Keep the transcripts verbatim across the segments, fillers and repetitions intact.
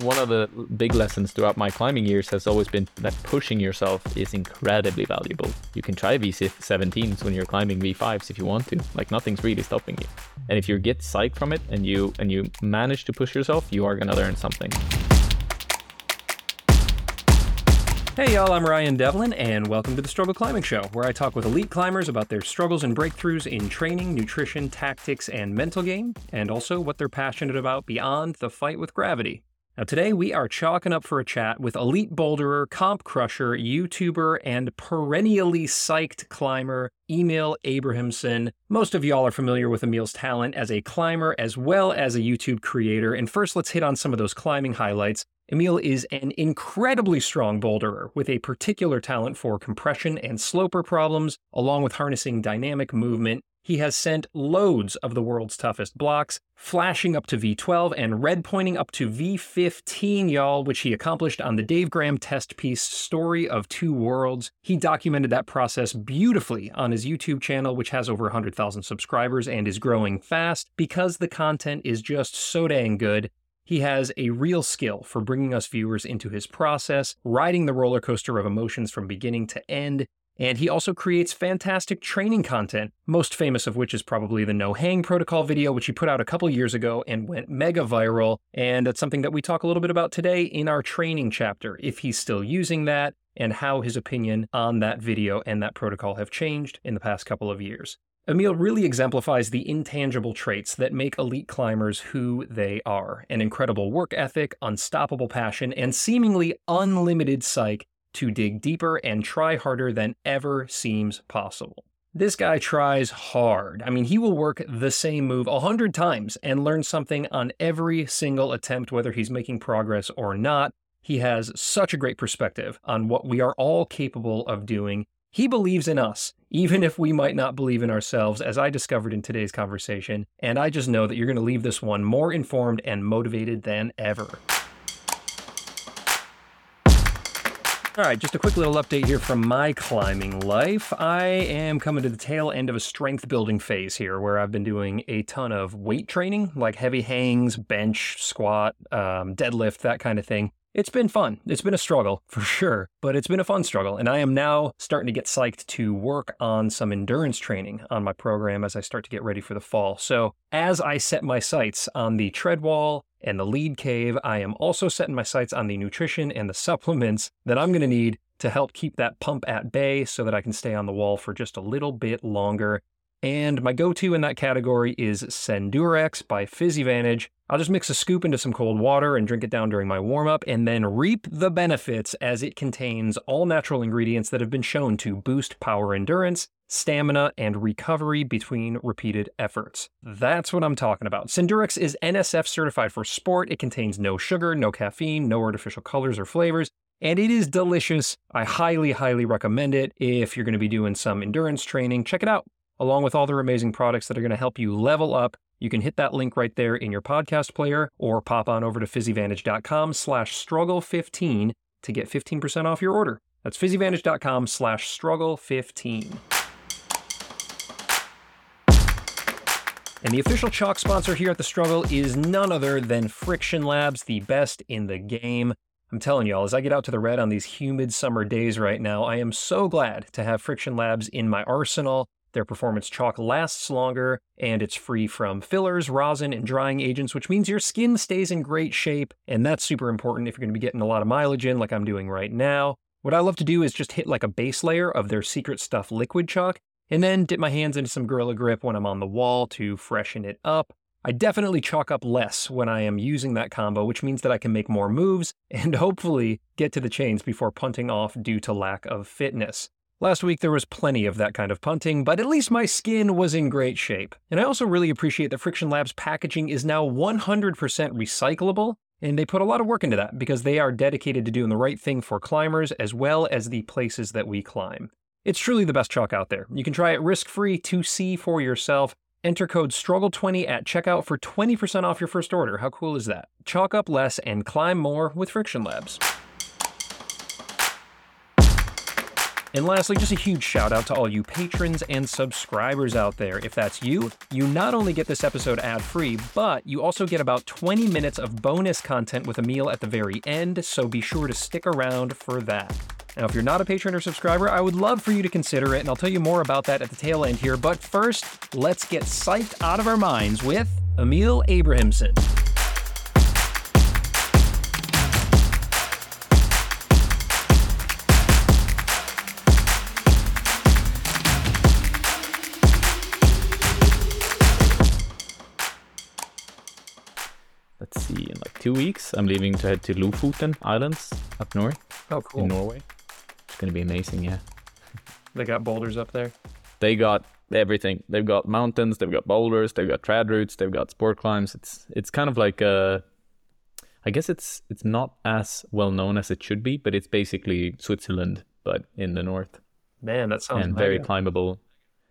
One of the big lessons throughout my climbing years has always been that pushing yourself is incredibly valuable. You can try V seventeens when you're climbing V fives if you want to, like nothing's really stopping you. And if you get psyched from it and you and you manage to push yourself, you are going to learn something. Hey y'all, I'm Ryan Devlin and welcome to the Struggle Climbing Show, where I talk with elite climbers about their struggles and breakthroughs in training, nutrition, tactics, and mental game, and also what they're passionate about beyond the fight with gravity. Now today we are chalking up for a chat with elite boulderer, comp crusher, YouTuber, and perennially psyched climber, Emil Abrahamsson. Most of y'all are familiar with Emil's talent as a climber as well as a YouTube creator, and first let's hit on some of those climbing highlights. Emil is an incredibly strong boulderer with a particular talent for compression and sloper problems, along with harnessing dynamic movement. He has sent loads of the world's toughest blocks, flashing up to V twelve and red pointing up to V fifteen, y'all, which he accomplished on the Dave Graham test piece, Story of Two Worlds. He documented that process beautifully on his YouTube channel, which has over one hundred thousand subscribers and is growing fast because the content is just so dang good. He has a real skill for bringing us viewers into his process, riding the roller coaster of emotions from beginning to end, and he also creates fantastic training content, most famous of which is probably the No Hang Protocol video, which he put out a couple years ago and went mega viral, and that's something that we talk a little bit about today in our training chapter, if he's still using that, and how his opinion on that video and that protocol have changed in the past couple of years. Emil really exemplifies the intangible traits that make elite climbers who they are: an incredible work ethic, unstoppable passion, and seemingly unlimited psyche to dig deeper and try harder than ever seems possible. This guy tries hard. I mean, he will work the same move a hundred times and learn something on every single attempt, whether he's making progress or not. He has such a great perspective on what we are all capable of doing. He believes in us, even if we might not believe in ourselves, as I discovered in today's conversation, and I just know that you're going to leave this one more informed and motivated than ever. All right, just a quick little update here from my climbing life. I am coming to the tail end of a strength building phase here, where I've been doing a ton of weight training, like heavy hangs, bench, squat, um, deadlift, that kind of thing. It's been fun. It's been a struggle for sure, but it's been a fun struggle. And I am now starting to get psyched to work on some endurance training on my program as I start to get ready for the fall. So as I set my sights on the Treadwall and the Lead Cave, I am also setting my sights on the nutrition and the supplements that I'm going to need to help keep that pump at bay so that I can stay on the wall for just a little bit longer. And my go-to in that category is Sendurex by PhysiVantage. I'll just mix a scoop into some cold water and drink it down during my warm-up and then reap the benefits, as it contains all natural ingredients that have been shown to boost power endurance, stamina, and recovery between repeated efforts. That's what I'm talking about. Sendurex is N S F certified for sport. It contains no sugar, no caffeine, no artificial colors or flavors. And it is delicious. I highly, highly recommend it. If you're going to be doing some endurance training, check it out. Along with all their amazing products that are going to help you level up, you can hit that link right there in your podcast player, or pop on over to PhysiVantage dot com slash struggle fifteen to get fifteen percent off your order. That's PhysiVantage dot com slash struggle fifteen. And the official chalk sponsor here at The Struggle is none other than Friction Labs, the best in the game. I'm telling y'all, as I get out to the red on these humid summer days right now, I am so glad to have Friction Labs in my arsenal. Their performance chalk lasts longer, and it's free from fillers, rosin, and drying agents, which means your skin stays in great shape, and that's super important if you're going to be getting a lot of mileage in like I'm doing right now. What I love to do is just hit like a base layer of their Secret Stuff liquid chalk, and then dip my hands into some Gorilla Grip when I'm on the wall to freshen it up. I definitely chalk up less when I am using that combo, which means that I can make more moves and hopefully get to the chains before punting off due to lack of fitness. Last week, there was plenty of that kind of punting, but at least my skin was in great shape. And I also really appreciate that Friction Labs packaging is now one hundred percent recyclable, and they put a lot of work into that because they are dedicated to doing the right thing for climbers as well as the places that we climb. It's truly the best chalk out there. You can try it risk-free to see for yourself. Enter code struggle twenty at checkout for twenty percent off your first order. How cool is that? Chalk up less and climb more with Friction Labs. And lastly, just a huge shout out to all you patrons and subscribers out there. If that's you, you not only get this episode ad-free, but you also get about twenty minutes of bonus content with Emil at the very end, so be sure to stick around for that. Now, if you're not a patron or subscriber, I would love for you to consider it, and I'll tell you more about that at the tail end here. But first, let's get psyched out of our minds with Emil Abrahamsson. Let's see, in like two weeks, I'm leaving to head to Lofoten Islands up north. Oh, cool. In Norway. It's going to be amazing, yeah. They got boulders up there? They got everything. They've got mountains, they've got boulders, they've got trad routes, they've got sport climbs. It's it's kind of like a... I guess it's it's not as well known as it should be, but it's basically Switzerland, but in the north. Man, that sounds And very climbable.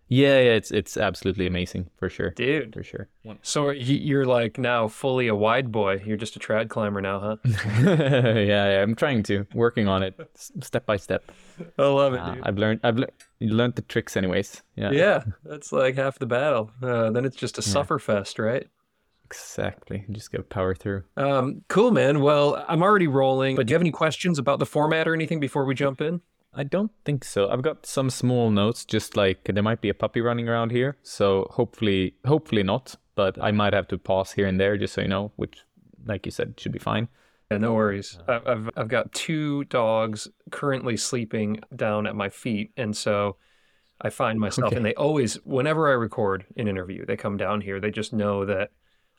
Yeah, yeah, it's it's absolutely amazing, for sure. Dude. For sure. So you're like now fully a wide boy. You're just a trad climber now, huh? yeah, yeah, I'm trying to, working on it step by step. I love it, uh, dude. I've learned I've le- learned the tricks anyways. Yeah, yeah, that's like half the battle. Uh, then it's just a suffer yeah. fest, right? Exactly. Just go power through. Um, cool, man. Well, I'm already rolling, but do you have any questions about the format or anything before we jump in? I don't think so. I've got some small notes, just like there might be a puppy running around here. So hopefully, hopefully not, but I might have to pause here and there just so you know, which, like you said, should be fine. Yeah, no worries. I've I've got two dogs currently sleeping down at my feet. And so I find myself, okay. and they always, whenever I record an interview, they come down here. They just know that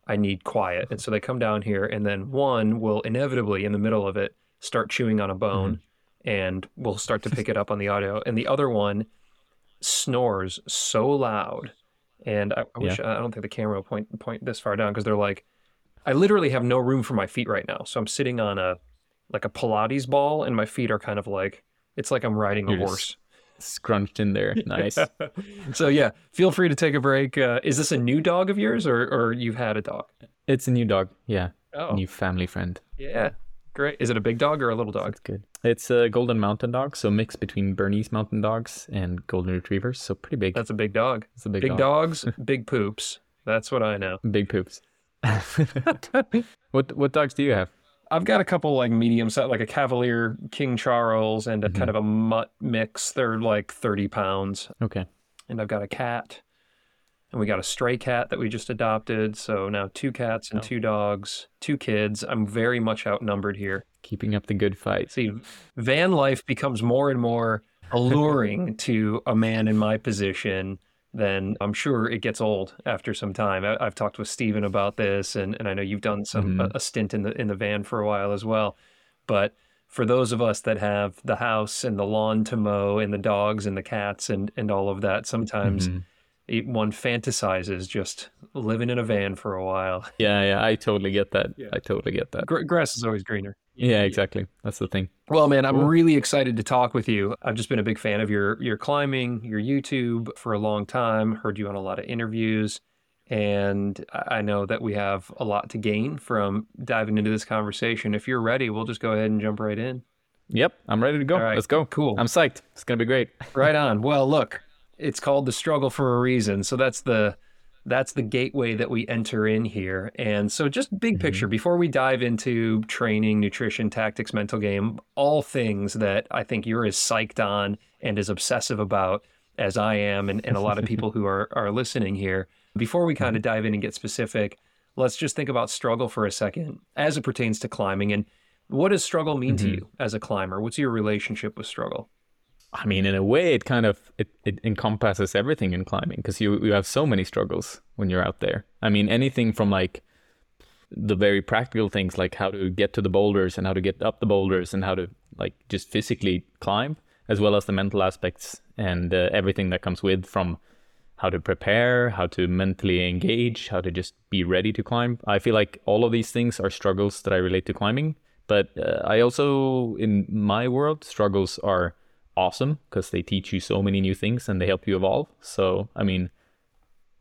I need quiet. And so they come down here and then one will inevitably in the middle of it start chewing on a bone. Mm-hmm. And we'll start to pick it up on the audio. And the other one snores so loud. And I, I wish, yeah. I don't think the camera will point, point this far down because they're like, I literally have no room for my feet right now. So I'm sitting on a, like a Pilates ball and my feet are kind of like, it's like I'm riding You're a horse. Scrunched in there. Nice. yeah. So yeah, feel free to take a break. Uh, is this a new dog of yours or, or you've had a dog? It's a new dog. Yeah. Oh. New family friend. Yeah. Great. Is it a big dog or a little dog? It's good. It's a golden mountain dog, so mix between Bernese mountain dogs and golden retrievers, so pretty big. That's a big dog. It's a big, big dog. dogs, big poops. That's what I know. Big poops. What what dogs do you have? I've got a couple like medium set, like a Cavalier King Charles and a mm-hmm. kind of a mutt mix. They're like thirty pounds. Okay. And I've got a cat, and we got a stray cat that we just adopted. So now two cats and oh. two dogs, two kids. I'm very much outnumbered here. Keeping up the good fight. See, van life becomes more and more alluring to a man in my position. Then I'm sure it gets old after some time. I, I've talked with Steven about this, and, and I know you've done some mm. a, a stint in the in the van for a while as well. But for those of us that have the house and the lawn to mow and the dogs and the cats and, and all of that, sometimes mm. it, one fantasizes just living in a van for a while. Yeah, yeah, I totally get that. Yeah. I totally get that. Gr- grass is always greener. Yeah, exactly. That's the thing. Well, man, I'm really excited to talk with you. I've just been a big fan of your your climbing, your YouTube for a long time, heard you on a lot of interviews, and I know that we have a lot to gain from diving into this conversation. If you're ready, we'll just go ahead and jump right in. Yep, I'm ready to go. All right, let's go. Cool. I'm psyched. It's going to be great. Right on. Well, look, it's called The Struggle for a reason, so that's the... That's the gateway that we enter in here. And so just big picture, mm-hmm. before we dive into training, nutrition, tactics, mental game, all things that I think you're as psyched on and as obsessive about as I am and, and a lot of people who are, are listening here, before we kind of dive in and get specific, let's just think about struggle for a second as it pertains to climbing. And what does struggle mean mm-hmm. to you as a climber? What's your relationship with struggle? I mean, in a way, it kind of it, it encompasses everything in climbing because you, you have so many struggles when you're out there. I mean, anything from like the very practical things like how to get to the boulders and how to get up the boulders and how to like just physically climb, as well as the mental aspects and uh, everything that comes with from how to prepare, how to mentally engage, how to just be ready to climb. I feel like all of these things are struggles that I relate to climbing. But uh, I also, in my world, struggles are awesome because they teach you so many new things and they help you evolve. So, I mean,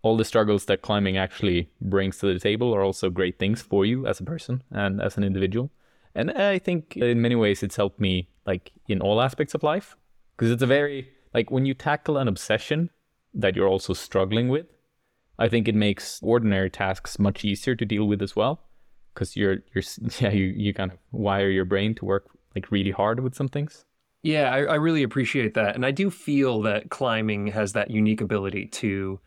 all the struggles that climbing actually brings to the table are also great things for you as a person and as an individual. And I think in many ways it's helped me like in all aspects of life. Because it's a very, like, when you tackle an obsession that you're also struggling with, I think it makes ordinary tasks much easier to deal with as well, because you're you're yeah you, you kind of wire your brain to work like really hard with some things. Yeah, I, I really appreciate that, and I do feel that climbing has that unique ability to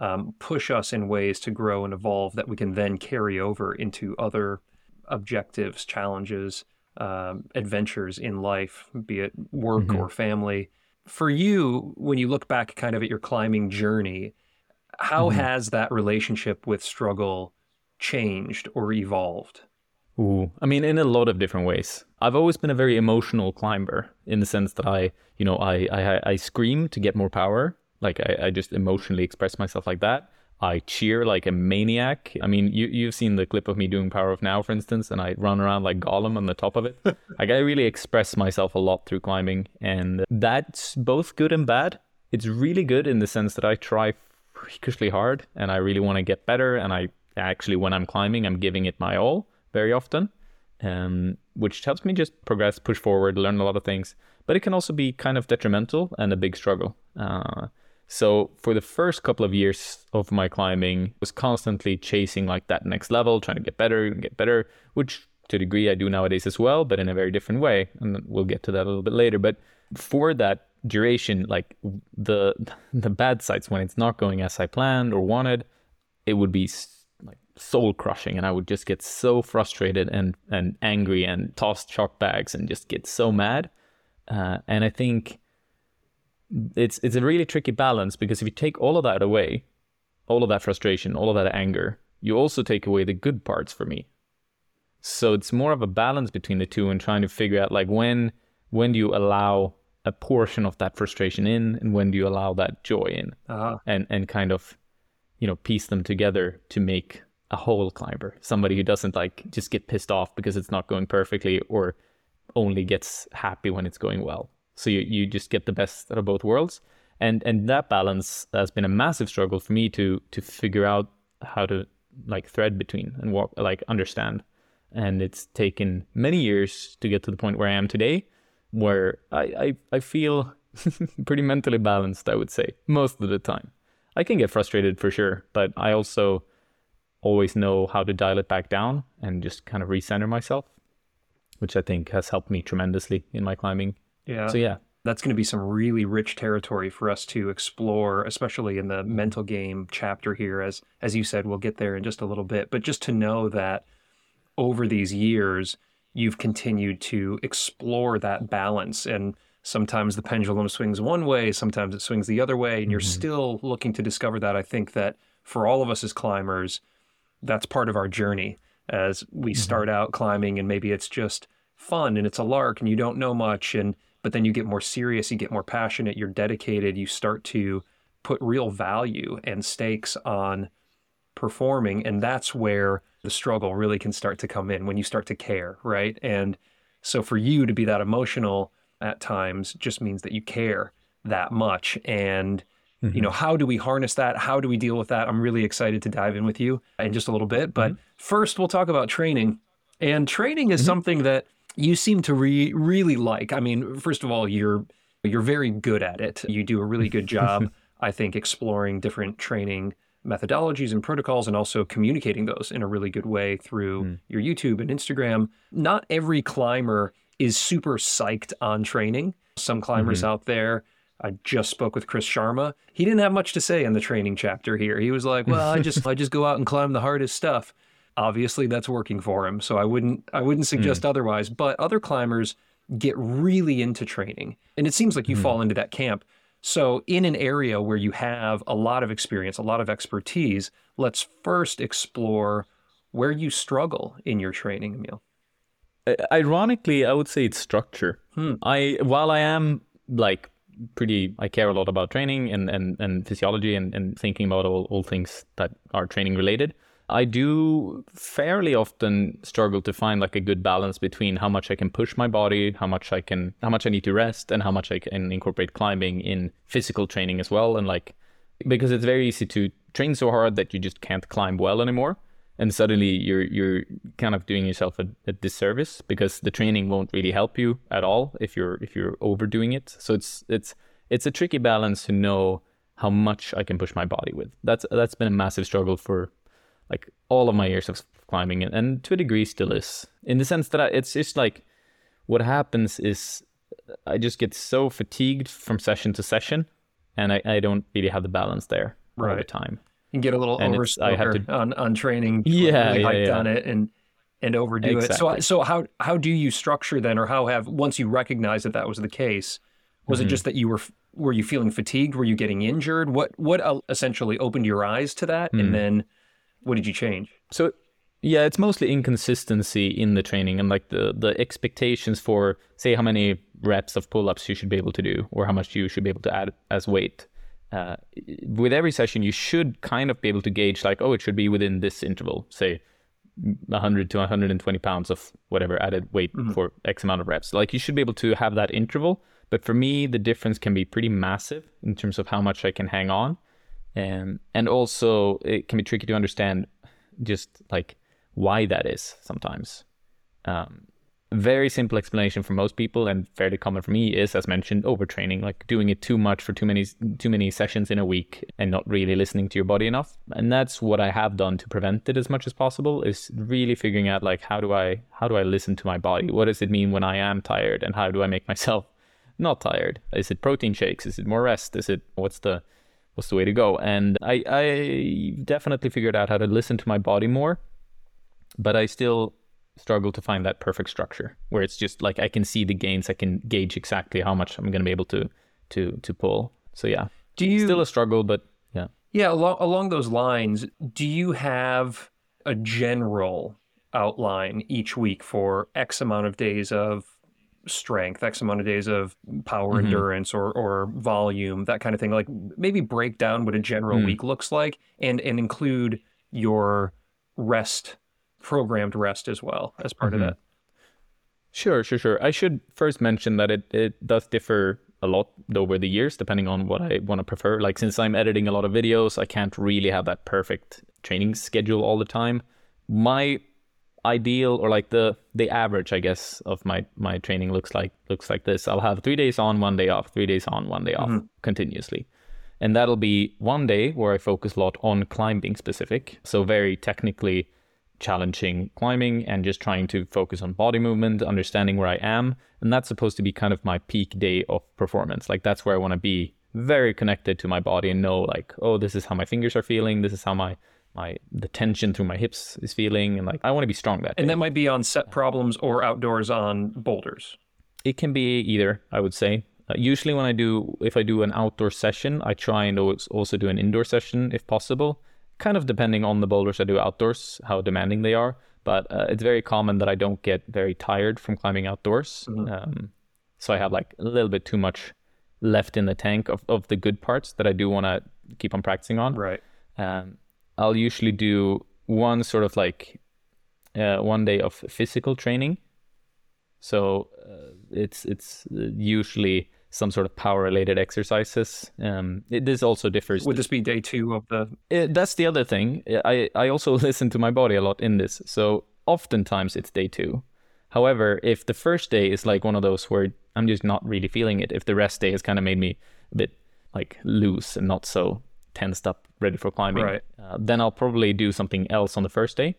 um, push us in ways to grow and evolve that we can then carry over into other objectives, challenges, um, adventures in life, be it work mm-hmm. or family. For you, when you look back kind of at your climbing journey, how mm-hmm. has that relationship with struggle changed or evolved? Ooh, I mean, in a lot of different ways. I've always been a very emotional climber in the sense that I, you know, I I, I scream to get more power. Like I, I just emotionally express myself like that. I cheer like a maniac. I mean, you, you've seen the clip of me doing Power of Now, for instance, and I run around like Gollum on the top of it. Like I really express myself a lot through climbing, and that's both good and bad. It's really good in the sense that I try freakishly hard and I really want to get better, and I actually, when I'm climbing, I'm giving it my all very often, um, which helps me just progress, push forward, learn a lot of things. But it can also be kind of detrimental and a big struggle. Uh, so for the first couple of years of my climbing, I was constantly chasing like that next level, trying to get better and get better, which to a degree I do nowadays as well, but in a very different way. And we'll get to that a little bit later. But for that duration, like the the bad sides, when it's not going as I planned or wanted, it would be like soul crushing, and I would just get so frustrated and and angry and toss chalk bags and just get so mad. Uh, and I think it's it's a really tricky balance, because if you take all of that away, all of that frustration, all of that anger, you also take away the good parts for me. So it's more of a balance between the two, and trying to figure out like when when do you allow a portion of that frustration in, and when do you allow that joy in, uh-huh. and and kind of, you know, piece them together to make a whole climber, somebody who doesn't like just get pissed off because it's not going perfectly, or only gets happy when it's going well. So you, you just get the best out of both worlds, and and that balance has been a massive struggle for me to to figure out how to like thread between and walk, like understand. And it's taken many years to get to the point where I am today, where I, I, I feel pretty mentally balanced, I would say, most of the time. I can get frustrated for sure, but I also always know how to dial it back down and just kind of recenter myself, which I think has helped me tremendously in my climbing. Yeah. So yeah. That's going to be some really rich territory for us to explore, especially in the mental game chapter here. As, as you said, we'll get there in just a little bit, but just to know that over these years, you've continued to explore that balance, and sometimes the pendulum swings one way, sometimes it swings the other way, and you're mm-hmm. still looking to discover that. I think that for all of us as climbers, that's part of our journey, as we mm-hmm. start out climbing and maybe it's just fun and it's a lark and you don't know much, and but then you get more serious, you get more passionate, you're dedicated, you start to put real value and stakes on performing, and that's where the struggle really can start to come in, when you start to care, right? And so for you to be that emotional at times just means that you care that much. And, mm-hmm. you know, how do we harness that? How do we deal with that? I'm really excited to dive in with you in just a little bit. But mm-hmm. first, we'll talk about training. And training is mm-hmm. something that you seem to re- really like. I mean, first of all, you're you're very good at it. You do a really good job, I think, exploring different training methodologies and protocols, and also communicating those in a really good way through mm. your YouTube and Instagram. Not every climber is super psyched on training. Some climbers mm-hmm. out there, I just spoke with Chris Sharma. He didn't have much to say in the training chapter here. He was like, well, I just I just go out and climb the hardest stuff. Obviously that's working for him, so I wouldn't I wouldn't suggest mm. otherwise. But other climbers get really into training, and it seems like you mm. fall into that camp. So in an area where you have a lot of experience, a lot of expertise, let's first explore where you struggle in your training, Emil. Ironically, I would say it's structure. Hmm. I while I am like pretty, I care a lot about training and, and, and physiology and, and thinking about all, all things that are training related, I do fairly often struggle to find like a good balance between how much I can push my body, how much I can, how much I need to rest, and how much I can incorporate climbing in physical training as well. And like, because it's very easy to train so hard that you just can't climb well anymore. and suddenly you're you're kind of doing yourself a, a disservice, because the training won't really help you at all if you're if you're overdoing it. So it's it's it's a tricky balance to know how much I can push my body with. That's that's been a massive struggle for like all of my years of climbing, and, and to a degree still is, in the sense that I, it's just like what happens is I just get so fatigued from session to session, and I, I don't really have the balance there right. all the time. And get a little overspoken on, on training, yeah, really yeah, hyped yeah. on it, and and overdo exactly. it. So so how how do you structure then, or how have, once you recognize that that was the case, was mm-hmm. it just that you were were you feeling fatigued? Were you getting injured? What what essentially opened your eyes to that, mm-hmm. and then what did you change? So yeah, it's mostly inconsistency in the training, and like the the expectations for, say, how many reps of pull-ups you should be able to do, or how much you should be able to add as weight. Uh, with every session, you should kind of be able to gauge like, oh, it should be within this interval, say one hundred to one hundred twenty pounds of whatever added weight mm-hmm. for X amount of reps. Like you should be able to have that interval. But for me, the difference can be pretty massive in terms of how much I can hang on. And, and also it can be tricky to understand just like why that is sometimes. Um, very simple explanation for most people and fairly common for me is, as mentioned, overtraining, like doing it too much for too many too many sessions in a week and not really listening to your body enough. And that's what I have done to prevent it as much as possible, is really figuring out like how do I how do I listen to my body? What does it mean when I am tired, and how do I make myself not tired? Is it protein shakes? Is it more rest? Is it what's the what's the way to go? And I I definitely figured out how to listen to my body more, but I still struggle to find that perfect structure where it's just like I can see the gains, I can gauge exactly how much I'm going to be able to to to pull. So yeah, do you still a struggle, but yeah yeah along, along those lines, do you have a general outline each week for X amount of days of strength, X amount of days of power mm-hmm. endurance or or volume, that kind of thing? Like maybe break down what a general mm. week looks like, and and include your rest, programmed rest as well as part mm-hmm. of that. Sure, sure, sure. I should first mention that it, it does differ a lot over the years, depending on what I want to prefer. Like since I'm editing a lot of videos, I can't really have that perfect training schedule all the time. My ideal, or like the the average, I guess, of my my training looks like looks like this. I'll have three days on, one day off, three days on, one day off mm-hmm. continuously. And that'll be one day where I focus a lot on climbing specific. So very technically challenging climbing, and just trying to focus on body movement, understanding where I am. And that's supposed to be kind of my peak day of performance. Like that's where I want to be very connected to my body and know like, oh, this is how my fingers are feeling. This is how my, my, the tension through my hips is feeling. And like, I want to be strong that day. And that might be on set problems or outdoors on boulders. It can be either, I would say. Uh, usually when I do, if I do an outdoor session, I try and also do an indoor session if possible. Kind of depending on the boulders I do outdoors, how demanding they are. But uh, it's very common that I don't get very tired from climbing outdoors. Mm-hmm. Um, so I have like a little bit too much left in the tank of, of the good parts that I do want to keep on practicing on. Right. Um, I'll usually do one sort of like uh, one day of physical training. So uh, it's it's usually some sort of power-related exercises. Um, it, this also differs. Would this be day two of the... It, that's the other thing. I, I also listen to my body a lot in this. So oftentimes it's day two. However, if the first day is like one of those where I'm just not really feeling it, if the rest day has kind of made me a bit like loose and not so tensed up, ready for climbing, right. uh, then I'll probably do something else on the first day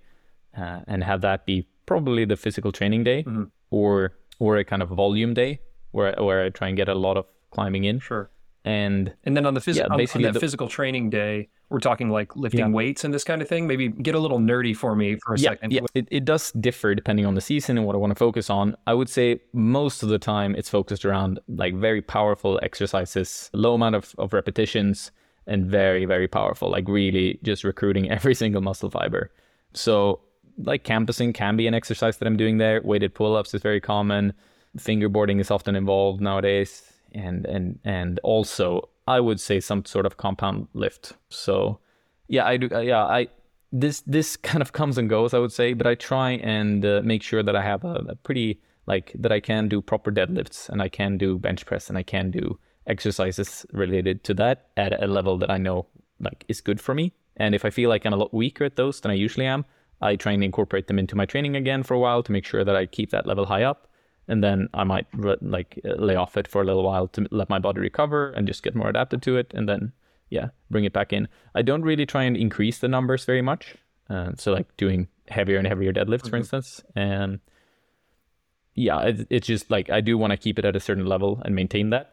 uh, and have that be probably the physical training day mm-hmm. or or a kind of volume day, where I, where I try and get a lot of climbing in. Sure. And and then on the phys- yeah, basically on that the, physical training day, we're talking like lifting yeah. weights and this kind of thing. Maybe get a little nerdy for me for a yeah, second. Yeah, it, it does differ depending on the season and what I want to focus on. I would say most of the time it's focused around like very powerful exercises, low amount of, of repetitions, and very, very powerful, like really just recruiting every single muscle fiber. So like campusing can be an exercise that I'm doing there. Weighted pull-ups is very common. Fingerboarding is often involved nowadays, and and and also I would say some sort of compound lift. So yeah, I do. Yeah, I this this kind of comes and goes, I would say, but I try and uh, make sure that I have a, a pretty like that I can do proper deadlifts, and I can do bench press, and I can do exercises related to that at a level that I know like is good for me. And if I feel like I'm a lot weaker at those than I usually am, I try and incorporate them into my training again for a while to make sure that I keep that level high up. And then I might re- like lay off it for a little while to let my body recover and just get more adapted to it. And then, yeah, bring it back in. I don't really try and increase the numbers very much. Uh, so like doing heavier and heavier deadlifts, mm-hmm. for instance. And yeah, it, it's just like I do want to keep it at a certain level and maintain that.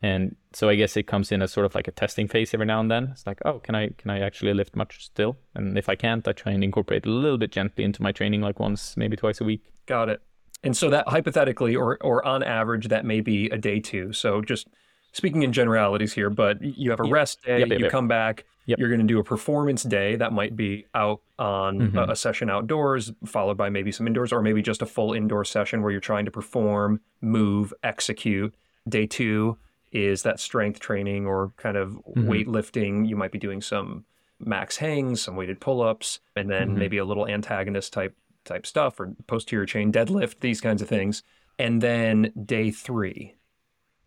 And so I guess it comes in as sort of like a testing phase every now and then. It's like, oh, can I can I actually lift much still? And if I can't, I try and incorporate a little bit gently into my training, like once, maybe twice a week. Got it. And so that hypothetically, or or on average, that may be a day two. So just speaking in generalities here, but you have a rest day, yep, yep, you yep. come back, yep. you're going to do a performance day. That might be out on mm-hmm. a, a session outdoors, followed by maybe some indoors, or maybe just a full indoor session where you're trying to perform, move, execute. Day two is that strength training or kind of mm-hmm. weightlifting. You might be doing some max hangs, some weighted pull-ups, and then mm-hmm. maybe a little antagonist type type stuff or posterior chain deadlift, these kinds of things. And then day three.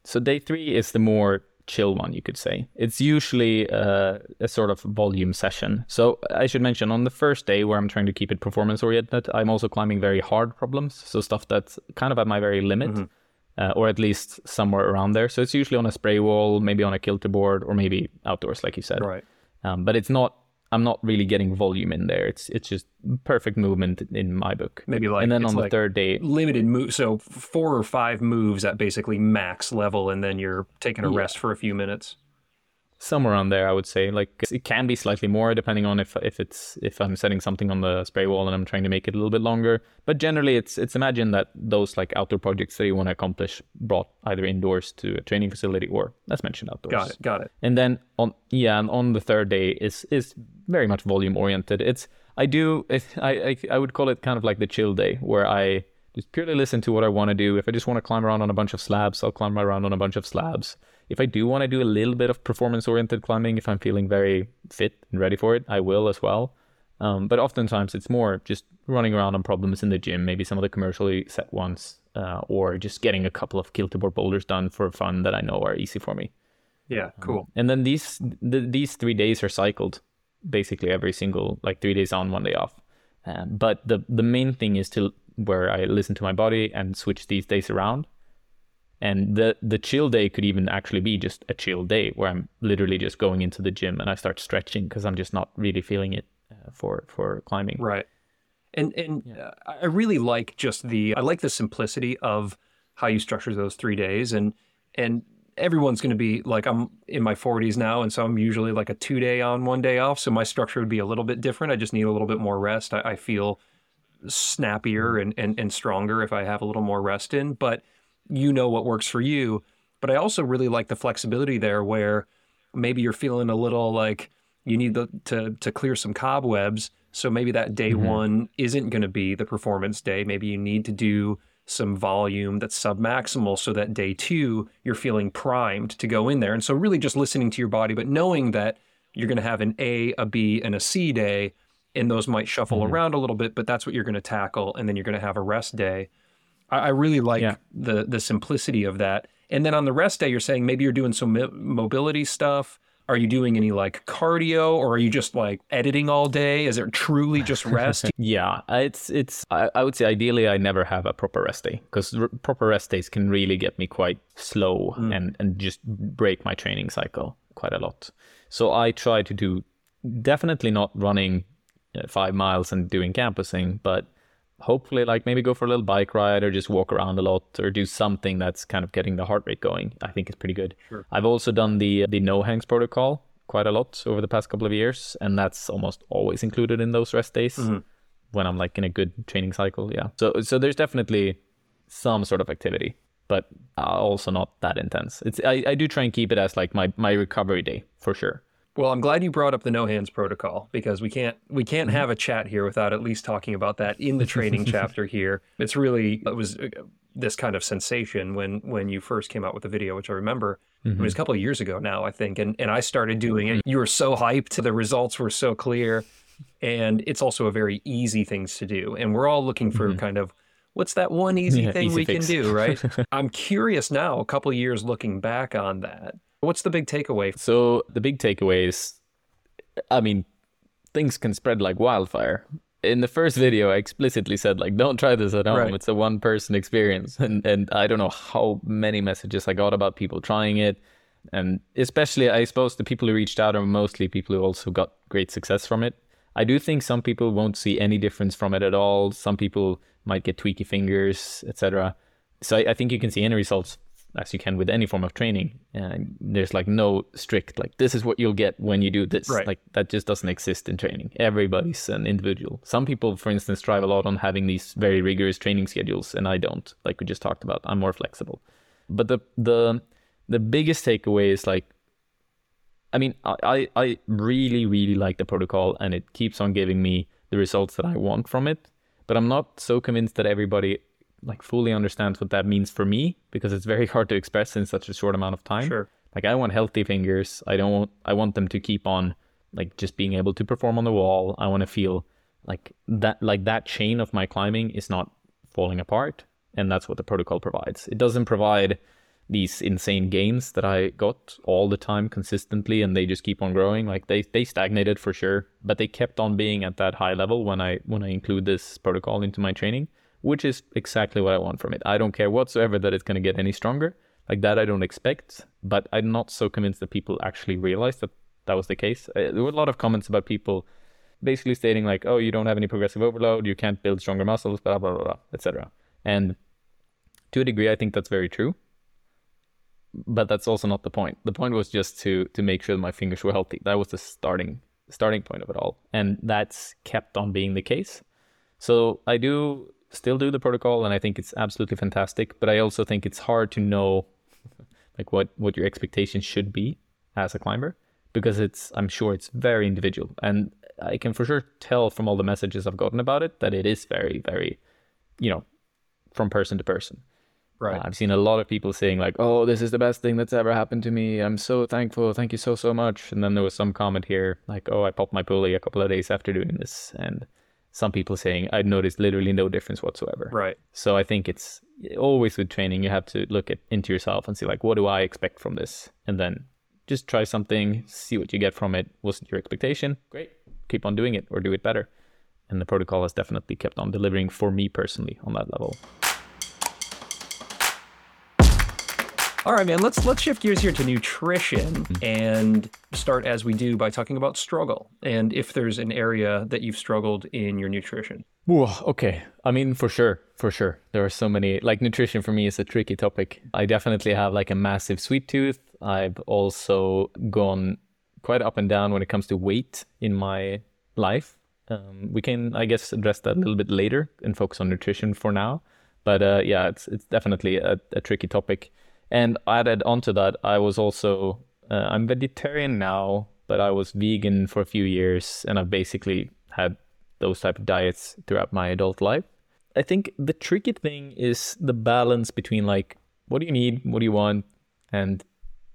So day three is the more chill one, you could say. It's usually uh, a sort of volume session. So I should mention on the first day where I'm trying to keep it performance oriented, I'm also climbing very hard problems. So stuff that's kind of at my very limit. Mm-hmm. Uh, or at least somewhere around there. So it's usually on a spray wall, maybe on a kilter board, or maybe outdoors, like you said. Right. Um, but it's not. I'm not really getting volume in there. It's it's just perfect movement in my book. Maybe like and then on the like third day, limited move. So four or five moves at basically max level, and then you're taking a yeah. rest for a few minutes. Somewhere on there, I would say. Like it can be slightly more depending on if if it's if I'm setting something on the spray wall and I'm trying to make it a little bit longer. But generally, it's it's imagine that those like outdoor projects that you want to accomplish brought either indoors to a training facility or, as mentioned, outdoors. Got it. Got it. And then on yeah, and on the third day is is very much volume oriented. It's I do if, I, I I would call it kind of like the chill day where I just purely listen to what I want to do. If I just want to climb around on a bunch of slabs, I'll climb around on a bunch of slabs. If I do want to do a little bit of performance-oriented climbing, if I'm feeling very fit and ready for it, I will as well. Um, but oftentimes it's more just running around on problems in the gym, maybe some of the commercially set ones, uh, or just getting a couple of kilter board boulders done for fun that I know are easy for me. Yeah, cool. Um, and then these th- these three days are cycled, basically every single, like three days on, one day off. Uh, but the, the main thing is to where I listen to my body and switch these days around. And the, the chill day could even actually be just a chill day where I'm literally just going into the gym and I start stretching because I'm just not really feeling it uh, for for climbing. Right. And and yeah. I really like just the, I like the simplicity of how you structure those three days. And and everyone's going to be like, I'm in my forties now. And so I'm usually like a two day on, one day off. So my structure would be a little bit different. I just need a little bit more rest. I, I feel snappier and, and, and stronger if I have a little more rest in. But you know what works for you. But I also really like the flexibility there where maybe you're feeling a little like you need the, to to clear some cobwebs. So maybe that day mm-hmm. one isn't going to be the performance day. Maybe you need to do some volume that's submaximal so that day two, you're feeling primed to go in there. And so really just listening to your body, but knowing that you're going to have an A, a B, and a C day, and those might shuffle mm-hmm. around a little bit, but that's what you're going to tackle. And then you're going to have a rest day. I really like yeah. the the simplicity of that. And then on the rest day, you're saying maybe you're doing some mi- mobility stuff. Are you doing any like cardio, or are you just like editing all day? Is it truly just rest? yeah, it's it's. I, I would say ideally I never have a proper rest day because r- proper rest days can really get me quite slow mm. and, and just break my training cycle quite a lot. So I try to do definitely not running five miles and doing campusing, but hopefully like maybe go for a little bike ride or just walk around a lot or do something that's kind of getting the heart rate going. I think is pretty good. Sure. I've also done the the No Hangs Protocol quite a lot over the past couple of years, and that's almost always included in those rest days mm-hmm. when I'm like in a good training cycle. Yeah. So so there's definitely some sort of activity, but also not that intense. It's I, I do try and keep it as like my, my recovery day for sure. Well, I'm glad you brought up the No Hands Protocol because we can't we can't have a chat here without at least talking about that in the training chapter here. It's really it was this kind of sensation when when you first came out with the video, which I remember mm-hmm. it was a couple of years ago now, I think, and and I started doing it. You were so hyped, the results were so clear, and it's also a very easy things to do. And we're all looking for mm-hmm. kind of what's that one easy yeah, thing easy we fix. Can do, right? I'm curious now, a couple of years looking back on that. What's the big takeaway? So the big takeaway is, I mean, things can spread like wildfire, in the first video, I explicitly said, like, don't try this at home. Right. It's a one-person experience. And and I don't know how many messages I got about people trying it. And especially, I suppose, the people who reached out are mostly people who also got great success from it. I do think some people won't see any difference from it at all. Some people might get tweaky fingers, et cetera. So I, I think you can see any results as you can with any form of training. And there's like no strict, like, this is what you'll get when you do this. Right. Like, that just doesn't exist in training. Everybody's an individual. Some people, for instance, thrive a lot on having these very rigorous training schedules, and I don't, like we just talked about. I'm more flexible. But the the the biggest takeaway is, like, I mean, I, I really, really like the protocol, and it keeps on giving me the results that I want from it. But I'm not so convinced that everybody, like, fully understands what that means for me, because it's very hard to express in such a short amount of time. Sure. Like, I want healthy fingers. I don't want, I want them to keep on, like, just being able to perform on the wall. I want to feel like that, like that chain of my climbing is not falling apart. And that's what the protocol provides. It doesn't provide these insane gains that I got all the time consistently, and they just keep on growing. Like, they they stagnated for sure, but they kept on being at that high level when I when I include this protocol into my training, which is exactly what I want from it. I don't care whatsoever that it's going to get any stronger. Like, that I don't expect, but I'm not so convinced that people actually realized that that was the case. There were a lot of comments about people basically stating, like, oh, you don't have any progressive overload, you can't build stronger muscles, blah, blah, blah, blah, et cetera. And to a degree, I think that's very true. But that's also not the point. The point was just to to make sure that my fingers were healthy. That was the starting starting point of it all. And that's kept on being the case. So I do still do the protocol, and I think it's absolutely fantastic. But I also think it's hard to know, like, what, what your expectations should be as a climber, because it's, I'm sure it's very individual. And I can for sure tell from all the messages I've gotten about it that it is very, very, you know, from person to person. Right. I've seen a lot of people saying, like, oh, this is the best thing that's ever happened to me. I'm so thankful. Thank you so, so much. And then there was some comment here, like, oh, I popped my pulley a couple of days after doing this. And some people saying, I noticed literally no difference whatsoever. Right. So I think it's always with training, you have to look at into yourself and see, like, what do I expect from this? And then just try something, see what you get from it. Wasn't your expectation? Great. Keep on doing it or do it better. And the protocol has definitely kept on delivering for me personally on that level. All right, man, let's let's shift gears here to nutrition and start, as we do, by talking about struggle and if there's an area that you've struggled in your nutrition. Well, okay. I mean, for sure, for sure. There are so many, like, nutrition for me is a tricky topic. I definitely have, like, a massive sweet tooth. I've also gone quite up and down when it comes to weight in my life. Um, we can, I guess, address that a little bit later and focus on nutrition for now. But uh, yeah, it's it's definitely a, a tricky topic. And added onto that, I was also, uh, I'm vegetarian now, but I was vegan for a few years, and I've basically had those type of diets throughout my adult life. I think the tricky thing is the balance between, like, what do you need, what do you want, and,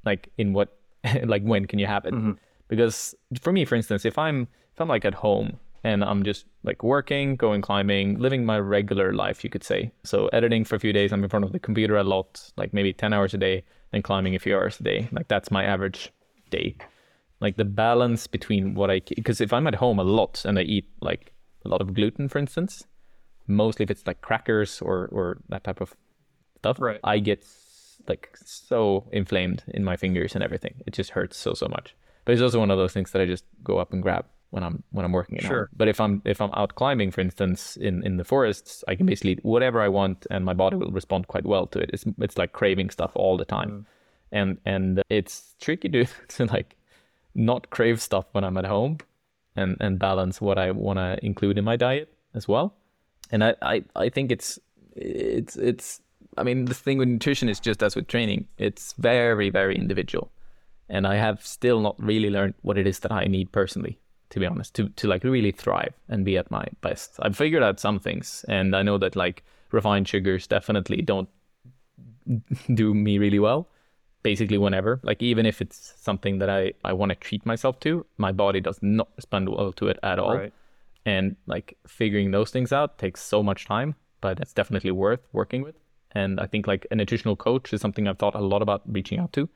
like, in what, like, when can you have it? Mm-hmm. Because for me, for instance, if I'm, if I'm like at home and I'm just, like, working, going climbing, living my regular life, you could say. So editing for a few days, I'm in front of the computer a lot, like maybe ten hours a day, and climbing a few hours a day. Like, that's my average day. Like, the balance between what I, because if I'm at home a lot and I eat, like, a lot of gluten, for instance, mostly if it's like crackers or, or that type of stuff, right. I get, like, so inflamed in my fingers and everything. It just hurts so, so much. But it's also one of those things that I just go up and grab when I'm when I'm working at sure. home. But if I'm if I'm out climbing, for instance, in, in the forests, I can basically eat whatever I want, and my body will respond quite well to it. It's it's like craving stuff all the time, mm. and and it's tricky to to like not crave stuff when I'm at home, and, and balance what I want to include in my diet as well. And I, I, I think it's it's it's I mean the thing with nutrition is just as with training, it's very very individual, and I have still not really learned what it is that I need personally. To be honest, to, to like really thrive and be at my best. I've figured out some things, and I know that like refined sugars definitely don't do me really well, basically whenever. Like even if it's something that I, I want to treat myself to, my body does not respond well to it at all. Right. And like figuring those things out takes so much time, but it's definitely worth working with. And I think like a nutritional coach is something I've thought a lot about reaching out to.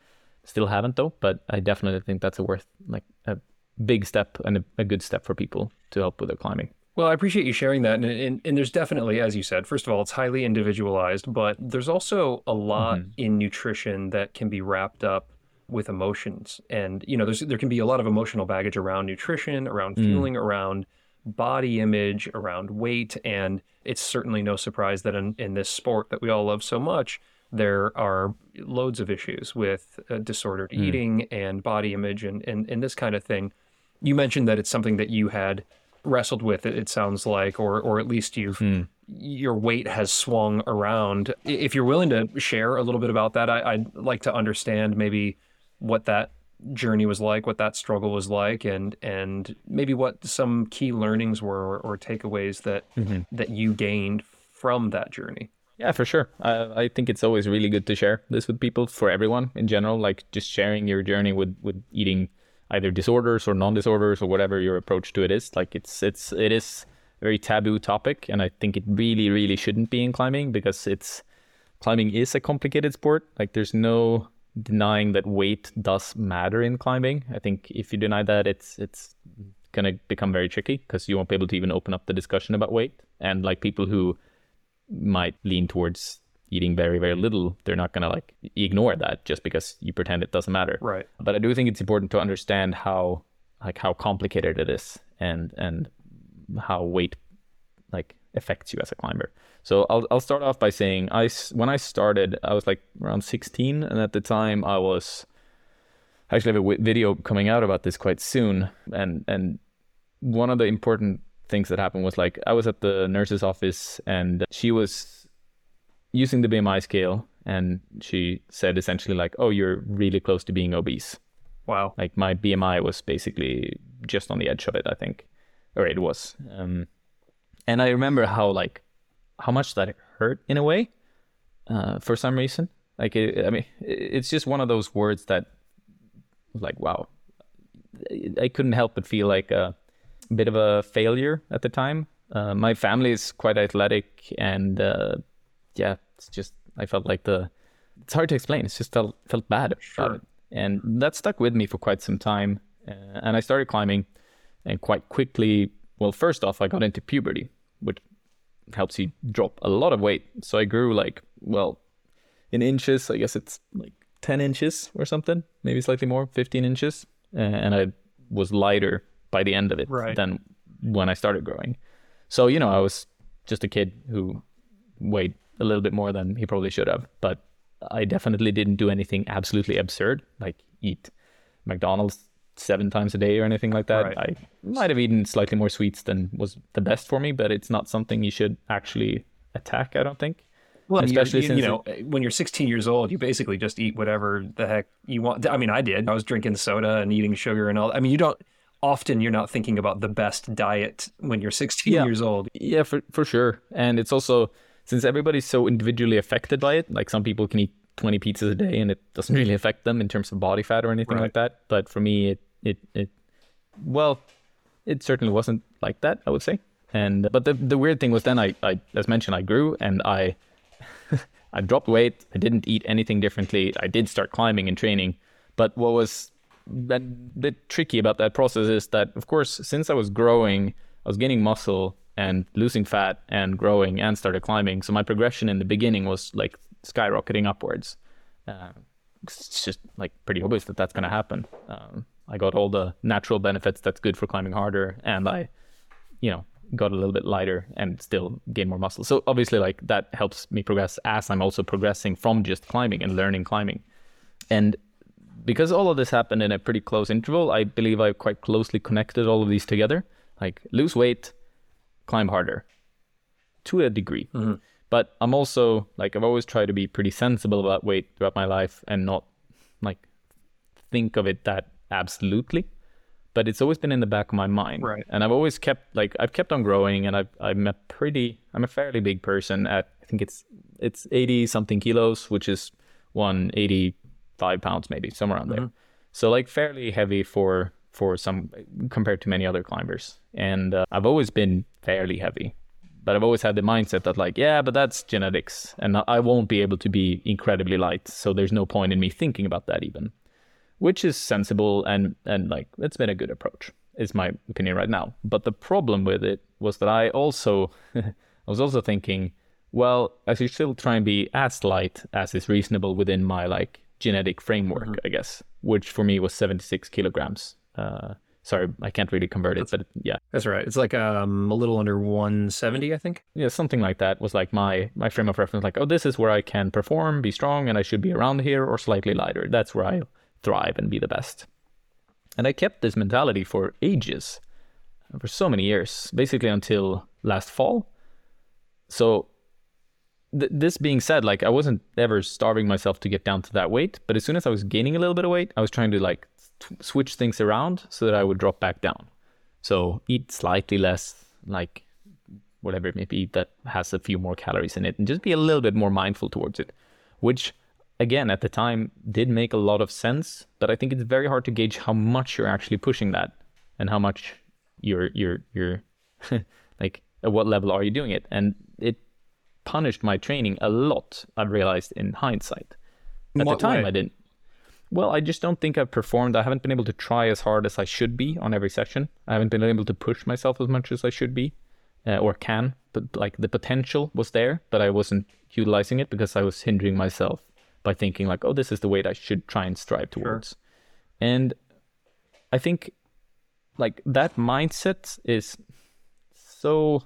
Still haven't though, but I definitely think that's a worth like a big step and a, a good step for people to help with their climbing. Well, I appreciate you sharing that. And, and, and there's definitely, as you said, first of all, it's highly individualized, but there's also a lot mm-hmm. in nutrition that can be wrapped up with emotions. And, you know, there's, there can be a lot of emotional baggage around nutrition, around fueling, mm. around body image, around weight. And it's certainly no surprise that in, in this sport that we all love so much, there are loads of issues with uh, disordered mm. eating and body image and, and, and this kind of thing. You mentioned that it's something that you had wrestled with, it sounds like, or or at least you've mm. your weight has swung around. If you're willing to share a little bit about that, I, I'd like to understand maybe what that journey was like, what that struggle was like, and and maybe what some key learnings were or, or takeaways that mm-hmm. that you gained from that journey. Yeah, for sure. I, I think it's always really good to share this with people, for everyone in general, like just sharing your journey with, with eating either disorders or non-disorders or whatever your approach to it is. Like it's it's it is a very taboo topic, and I think it really, really shouldn't be in climbing, because it's climbing is a complicated sport. Like there's no denying that weight does matter in climbing. I think if you deny that, it's it's gonna become very tricky, because you won't be able to even open up the discussion about weight. And like people who might lean towards eating very, very little, they're not gonna like ignore that just because you pretend it doesn't matter. Right. But I do think it's important to understand how like how complicated it is and and how weight like affects you as a climber. So I'll I'll start off by saying I when I started I was like around sixteen, and at the time I was I actually have a w- video coming out about this quite soon, and and one of the important things that happened was like I was at the nurse's office, and she was using the B M I scale, and she said essentially like, oh, you're really close to being obese. Wow. Like my B M I was basically just on the edge of it, I think, or it was. Um, and I remember how like how much that hurt in a way, uh, for some reason. Like it, I mean, it's just one of those words that like, wow, I couldn't help but feel like a bit of a failure at the time. Uh, my family is quite athletic, and uh, yeah, it's just I felt like the it's hard to explain. It's just felt felt bad sure. about it, and that stuck with me for quite some time. Uh, and I started climbing, and quite quickly. Well, first off, I got into puberty, which helps you drop a lot of weight. So I grew like, well, in inches, I guess it's like ten inches or something, maybe slightly more, fifteen inches. And I was lighter by the end of it right. than when I started growing. So, you know, I was just a kid who weighed a little bit more than he probably should have. But I definitely didn't do anything absolutely absurd, like eat McDonald's seven times a day or anything like that. Right. I might have eaten slightly more sweets than was the best for me, but it's not something you should actually attack, I don't think. Well, especially you, you, since you know, it, when you're sixteen years old, you basically just eat whatever the heck you want. I mean, I did. I was drinking soda and eating sugar and all. I mean, you don't often you're not thinking about the best diet when you're sixteen yeah. years old. Yeah, for for sure. And it's also since everybody's so individually affected by it, like some people can eat twenty pizzas a day and it doesn't really affect them in terms of body fat or anything right. like that. But for me, it It it well, it certainly wasn't like that, I would say. And but the the weird thing was then I, I as mentioned, I grew and I I dropped weight. I didn't eat anything differently. I did start climbing and training. But what was a bit tricky about that process is that, of course, since I was growing, I was gaining muscle and losing fat and growing and started climbing. So my progression in the beginning was like skyrocketing upwards. Uh, it's just like pretty obvious that that's going to happen. Um, I got all the natural benefits that's good for climbing harder, and I, you know, got a little bit lighter and still gained more muscle. So obviously, like, that helps me progress as I'm also progressing from just climbing and learning climbing. And because all of this happened in a pretty close interval, I believe I quite closely connected all of these together. Like, lose weight, climb harder, to a degree. Mm-hmm. But I'm also, like, I've always tried to be pretty sensible about weight throughout my life and not, like, think of it that absolutely, but it's always been in the back of my mind, right? And I've always kept like I've kept on growing, and I've, I'm a pretty I'm a fairly big person at I think it's it's eighty something kilos, which is one hundred eighty-five pounds maybe, somewhere around mm-hmm. there. So like fairly heavy for for some compared to many other climbers, and uh, I've always been fairly heavy, but I've always had the mindset that like, yeah, but that's genetics, and I won't be able to be incredibly light, so there's no point in me thinking about that even. Which is sensible, and, and like, it's been a good approach, is my opinion right now. But the problem with it was that I also, I was also thinking, well, I should still try and be as light as is reasonable within my like genetic framework, mm-hmm. I guess, which for me was seventy-six kilograms. Uh, sorry, I can't really convert it, that's, but yeah. That's right. It's like um, a little under one seventy, I think. Yeah, something like that was like my, my frame of reference, like, oh, this is where I can perform, be strong, and I should be around here or slightly lighter. That's where I thrive and be the best. And I kept this mentality for ages, for so many years, basically until last fall. So th- this being said, like I wasn't ever starving myself to get down to that weight. But as soon as I was gaining a little bit of weight, I was trying to like t- switch things around so that I would drop back down. So eat slightly less, like whatever it may be that has a few more calories in it, and just be a little bit more mindful towards it, which again, at the time, did make a lot of sense, but I think it's very hard to gauge how much you're actually pushing that and how much you're, you're, you're like, at what level are you doing it? And it punished my training a lot, I've realized in hindsight. At what the time, way? I didn't. Well, I just don't think I've performed. I haven't been able to try as hard as I should be on every session. I haven't been able to push myself as much as I should be uh, or can, but like the potential was there, but I wasn't utilizing it because I was hindering myself by thinking like, oh, this is the weight I should try and strive towards. Sure. And I think like that mindset is so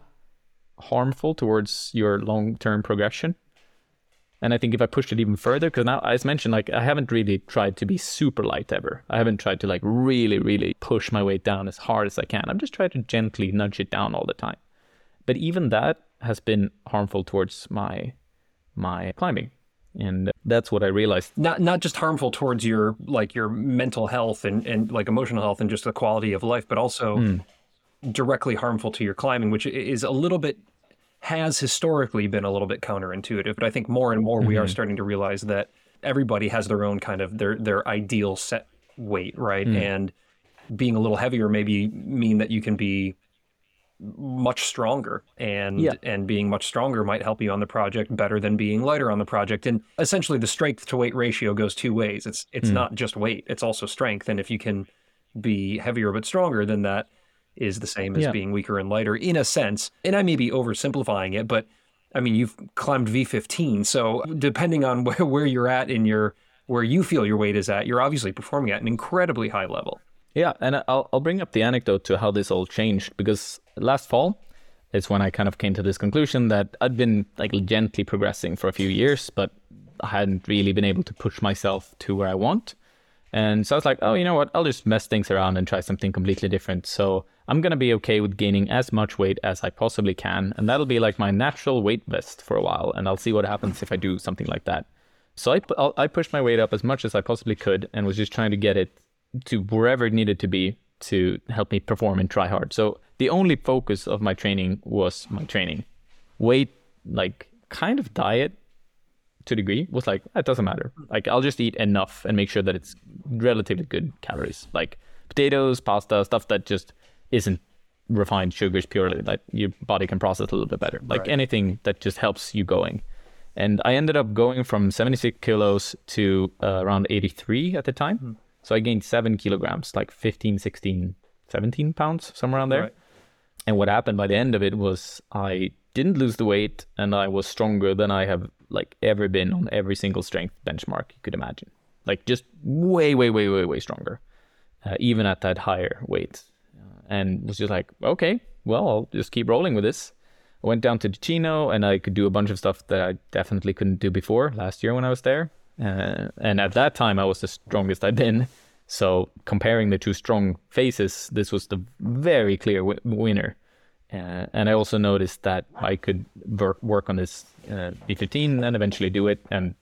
harmful towards your long-term progression. And I think if I pushed it even further, because now, as mentioned, like I haven't really tried to be super light ever. I haven't tried to like really, really push my weight down as hard as I can. I've just tried to gently nudge it down all the time. But even that has been harmful towards my my climbing. And that's what I realized. Not not just harmful towards your like your mental health and, and like emotional health and just the quality of life, but also mm. directly harmful to your climbing, which is a little bit, has historically been a little bit counterintuitive. But I think more and more mm-hmm. we are starting to realize that everybody has their own kind of their, their ideal set weight, right? Mm. And being a little heavier maybe mean that you can be much stronger, and yeah. and being much stronger might help you on the project better than being lighter on the project. And essentially the strength to weight ratio goes two ways. It's it's mm. not just weight, it's also strength. And if you can be heavier but stronger, then that is the same as yeah. being weaker and lighter in a sense. And I may be oversimplifying it, but I mean, you've climbed V fifteen. So depending on where, where you're at in your, where you feel your weight is at, you're obviously performing at an incredibly high level. Yeah, and I'll I'll bring up the anecdote to how this all changed, because last fall is when I kind of came to this conclusion that I'd been like gently progressing for a few years, but I hadn't really been able to push myself to where I want. And so I was like, oh, you know what? I'll just mess things around and try something completely different. So I'm going to be okay with gaining as much weight as I possibly can. And that'll be like my natural weight vest for a while. And I'll see what happens if I do something like that. So I, I pushed my weight up as much as I possibly could and was just trying to get it to wherever it needed to be to help me perform and try hard. So the only focus of my training was my training. Weight, like kind of diet to a degree, was like, it doesn't matter. Like I'll just eat enough and make sure that it's relatively good calories, like potatoes, pasta, stuff that just isn't refined sugars purely, like your body can process a little bit better. Like right. anything that just helps you going. And I ended up going from seventy-six kilos to uh, around eighty-three at the time. Mm-hmm. So I gained seven kilograms, like fifteen, sixteen, seventeen pounds, somewhere around there. Right. And what happened by the end of it was I didn't lose the weight and I was stronger than I have like ever been on every single strength benchmark you could imagine. Like just way, way, way, way, way stronger, uh, even at that higher weight. And was just like, okay, well, I'll just keep rolling with this. I went down to Ticino and I could do a bunch of stuff that I definitely couldn't do before last year when I was there. Uh, and at that time, I was the strongest I'd been. So comparing the two strong phases, this was the very clear w- winner. Uh, and I also noticed that I could ver- work on this uh, V fifteen and eventually do it, and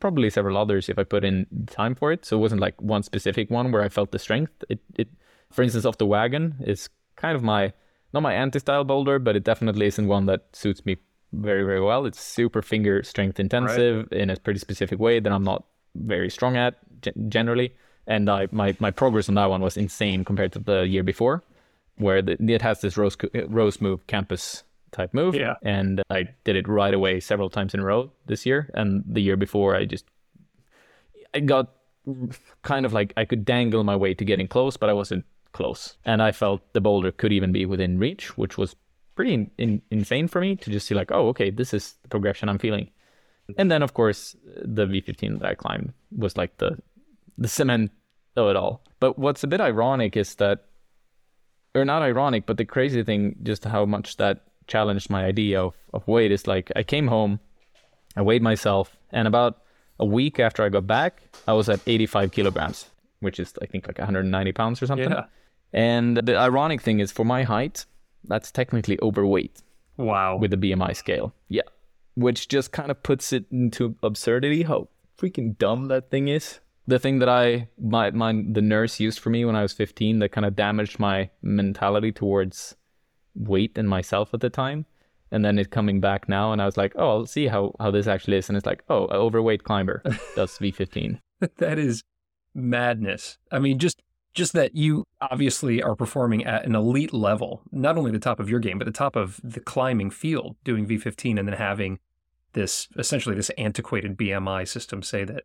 probably several others if I put in time for it. So it wasn't like one specific one where I felt the strength. It, it for instance, Off the Wagon is kind of my, not my anti-style boulder, but it definitely isn't one that suits me very, very well. It's super finger strength intensive right. in a pretty specific way that I'm not very strong at g- generally. And I, my, my progress on that one was insane compared to the year before, where the, it has this rose, rose move, campus type move. Yeah. And I did it right away several times in a row this year. And the year before, I just, I got kind of like, I could dangle my way to getting close, but I wasn't close. And I felt the boulder could even be within reach, which was pretty in, in, insane for me to just see like, oh, okay, this is the progression I'm feeling. And then, of course, the V fifteen that I climbed was like the the cement of it all. But what's a bit ironic is that, or not ironic, but the crazy thing, just how much that challenged my idea of, of weight is like, I came home, I weighed myself, and about a week after I got back, I was at eighty-five kilograms, which is, I think, like one hundred ninety pounds or something. Yeah. And the ironic thing is, for my height, that's technically overweight. Wow. With the B M I scale. Yeah. Which just kind of puts it into absurdity, how freaking dumb that thing is. The thing that I, my, my, the nurse used for me when I was fifteen, that kind of damaged my mentality towards weight and myself at the time. And then it coming back now, and I was like, oh, I'll see how, how this actually is. And it's like, oh, an overweight climber does V fifteen. That is madness. I mean, just just that you obviously are performing at an elite level, not only the top of your game, but the top of the climbing field, doing V fifteen, and then having this, essentially this antiquated B M I system say that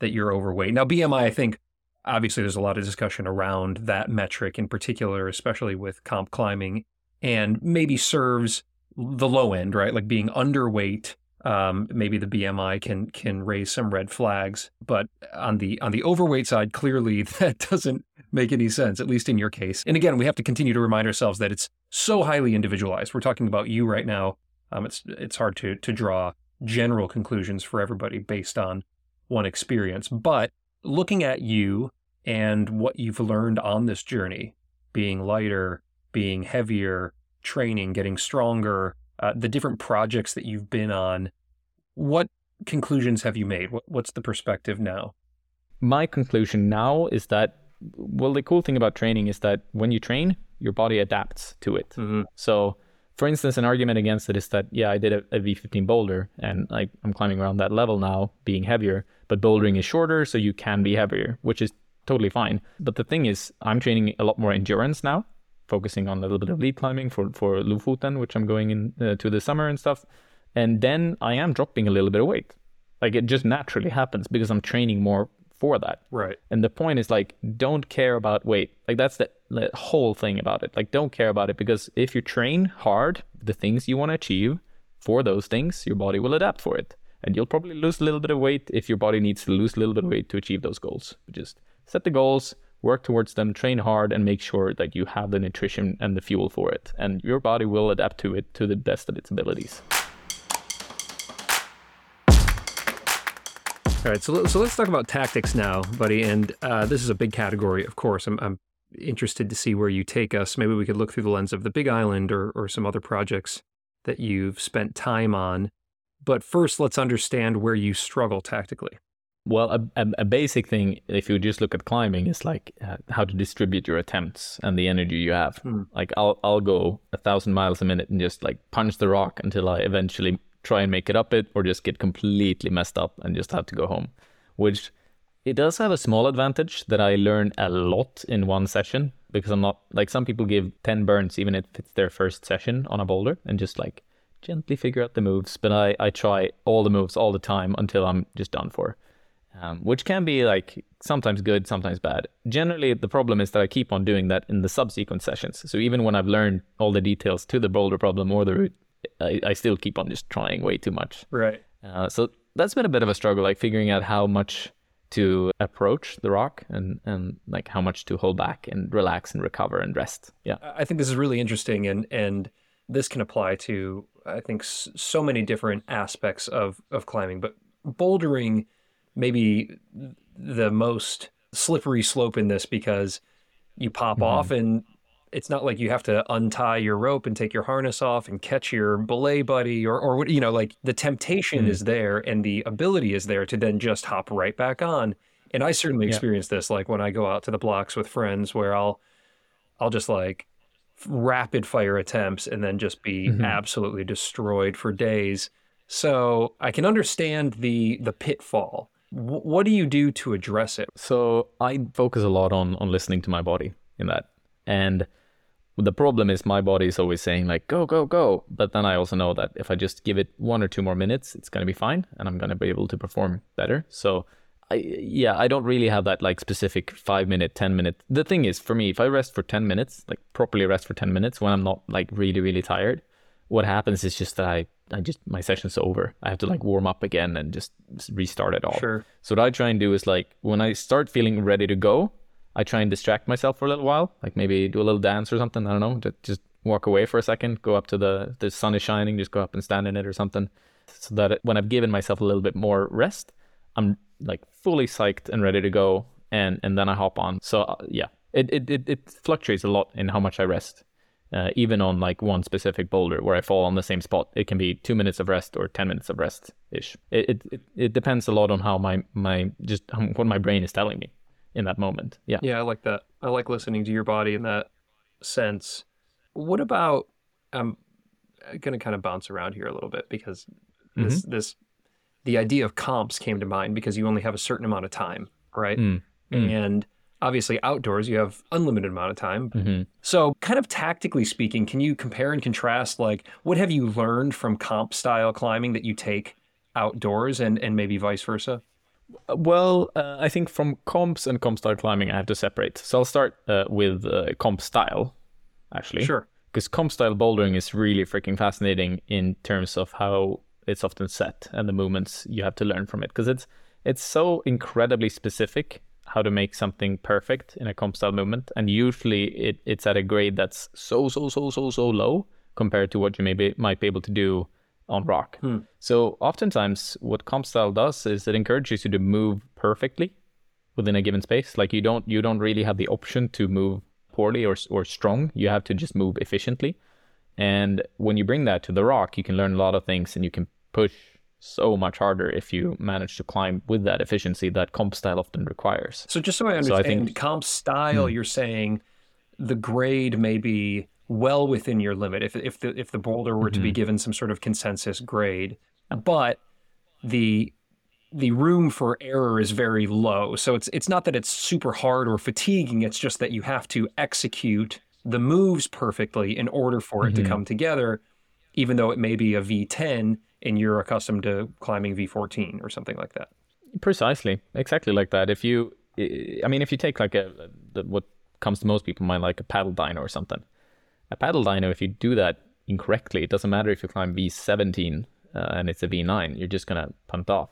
that you're overweight. Now, B M I, I think, obviously there's a lot of discussion around that metric in particular, especially with comp climbing, and maybe serves the low end, right? Like being underweight, um, maybe the B M I can can raise some red flags. But on the on the overweight side, clearly that doesn't make any sense, at least in your case. And again, we have to continue to remind ourselves that it's so highly individualized. We're talking about you right now. Um, it's it's hard to to draw general conclusions for everybody based on one experience. But looking at you and what you've learned on this journey, being lighter, being heavier, training, getting stronger, uh, the different projects that you've been on, what conclusions have you made? What, what's the perspective now? My conclusion now is that, well, the cool thing about training is that when you train, your body adapts to it. Mm-hmm. So, for instance, an argument against it is that, yeah, I did a, a V fifteen boulder and I, I'm climbing around that level now, being heavier, but bouldering is shorter, so you can be heavier, which is totally fine. But the thing is, I'm training a lot more endurance now, focusing on a little bit of lead climbing for, for Lofoten, which I'm going in uh, to the summer and stuff. And then I am dropping a little bit of weight. Like it just naturally happens because I'm training more for that. Right. And the point is like, don't care about weight. Like that's the, the whole thing about it. Like don't care about it, because if you train hard, the things you want to achieve for those things, your body will adapt for it. And you'll probably lose a little bit of weight if your body needs to lose a little bit of weight to achieve those goals. Just set the goals, work towards them, train hard, and make sure that you have the nutrition and the fuel for it. And your body will adapt to it to the best of its abilities. All right, so, so let's talk about tactics now, buddy. And uh, this is a big category, of course. I'm, I'm interested to see where you take us. Maybe we could look through the lens of the Big Island or, or some other projects that you've spent time on. But first, let's understand where you struggle tactically. Well, a, a, a basic thing, if you just look at climbing, is like uh, how to distribute your attempts and the energy you have. Mm. Like I'll I'll go a thousand miles a minute and just like punch the rock until I eventually try and make it up it, or just get completely messed up and just have to go home. Which it does have a small advantage that I learn a lot in one session, because I'm not like some people give ten burns even if it's their first session on a boulder and just like gently figure out the moves. But I I try all the moves all the time until I'm just done for. Um, which can be like sometimes good, sometimes bad. Generally, the problem is that I keep on doing that in the subsequent sessions. So even when I've learned all the details to the boulder problem or the route, I, I still keep on just trying way too much. Right. Uh, so that's been a bit of a struggle, like figuring out how much to approach the rock and, and like how much to hold back and relax and recover and rest. Yeah. I think this is really interesting, and, and this can apply to, I think, so many different aspects of, of climbing, but bouldering maybe the most slippery slope in this, because you pop mm-hmm. off and it's not like you have to untie your rope and take your harness off and catch your belay buddy or, or you know, like the temptation mm-hmm. is there and the ability is there to then just hop right back on. And I certainly yeah. experience this, like when I go out to the blocks with friends where I'll, I'll just like rapid fire attempts and then just be mm-hmm. absolutely destroyed for days. So I can understand the, the pitfall. What do you do to address it? So I focus a lot on on listening to my body in that. And the problem is my body is always saying like, go, go, go. But then I also know that if I just give it one or two more minutes, it's going to be fine and I'm going to be able to perform better. So I, yeah, I don't really have that like specific five minute, ten minute. The thing is, for me, if I rest for ten minutes, like properly rest for ten minutes when I'm not like really, really tired, what happens is just that I, I just, my session's over. I have to like warm up again and just restart it all. Sure. So what I try and do is like, when I start feeling ready to go, I try and distract myself for a little while, like maybe do a little dance or something. I don't know, just walk away for a second, go up to the, the sun is shining, just go up and stand in it or something. So that when I've given myself a little bit more rest, I'm like fully psyched and ready to go, and and then I hop on. So uh, yeah, it, it it it fluctuates a lot in how much I rest, uh, even on like one specific boulder where I fall on the same spot. It can be two minutes of rest or ten minutes of rest ish. It, it it it depends a lot on how my my just what my brain is telling me in that moment. Yeah. Yeah, I like that. I like listening to your body in that sense. What about? I'm gonna kind of bounce around here a little bit because this mm-hmm. this. The idea of comps came to mind because you only have a certain amount of time, right? Mm, mm. And obviously outdoors, you have unlimited amount of time. Mm-hmm. So kind of tactically speaking, can you compare and contrast, like, what have you learned from comp style climbing that you take outdoors and, and maybe vice versa? Well, uh, I think from comps and comp style climbing, I have to separate. So I'll start uh, with uh, comp style, actually. Sure. Because comp style bouldering is really freaking fascinating in terms of how it's often set and the movements you have to learn from it, because it's it's so incredibly specific how to make something perfect in a comp style movement, and usually it, it's at a grade that's so so so so so low compared to what you maybe might be able to do on rock. Hmm. So oftentimes what comp style does is it encourages you to move perfectly within a given space. Like you don't you don't really have the option to move poorly or or strong. You have to just move efficiently, and when you bring that to the rock, you can learn a lot of things, and you can push so much harder if you manage to climb with that efficiency that comp style often requires. So just so I understand, so I think, comp style, hmm. you're saying the grade may be well within your limit if if the if the boulder were mm-hmm. to be given some sort of consensus grade, but the the room for error is very low. So it's it's not that it's super hard or fatiguing. It's just that you have to execute the moves perfectly in order for it mm-hmm. to come together, even though it may be a V ten. And you're accustomed to climbing V fourteen or something like that. Precisely, exactly like that. If you, I mean, if you take like a, the, what comes to most people in mind, like a paddle dyno or something. A paddle dyno, if you do that incorrectly, it doesn't matter if you climb V seventeen uh, and it's a V nine, you're just gonna punt off.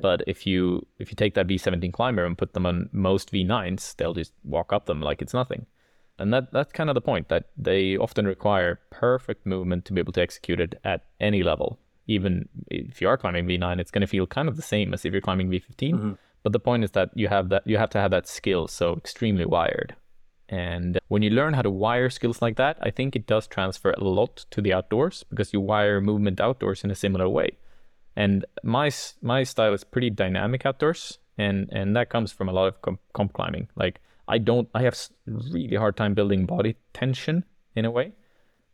But if you if you take that V seventeen climber and put them on most V nines, they'll just walk up them like it's nothing. And that that's kind of the point, that they often require perfect movement to be able to execute it at any level. Even if you are climbing V nine, it's going to feel kind of the same as if you're climbing V fifteen. Mm-hmm. But the point is that you have that you have to have that skill so extremely wired. And when you learn how to wire skills like that, I think it does transfer a lot to the outdoors, because you wire movement outdoors in a similar way. And my my style is pretty dynamic outdoors, and, and that comes from a lot of comp, comp climbing. Like I don't, I have really hard time building body tension in a way,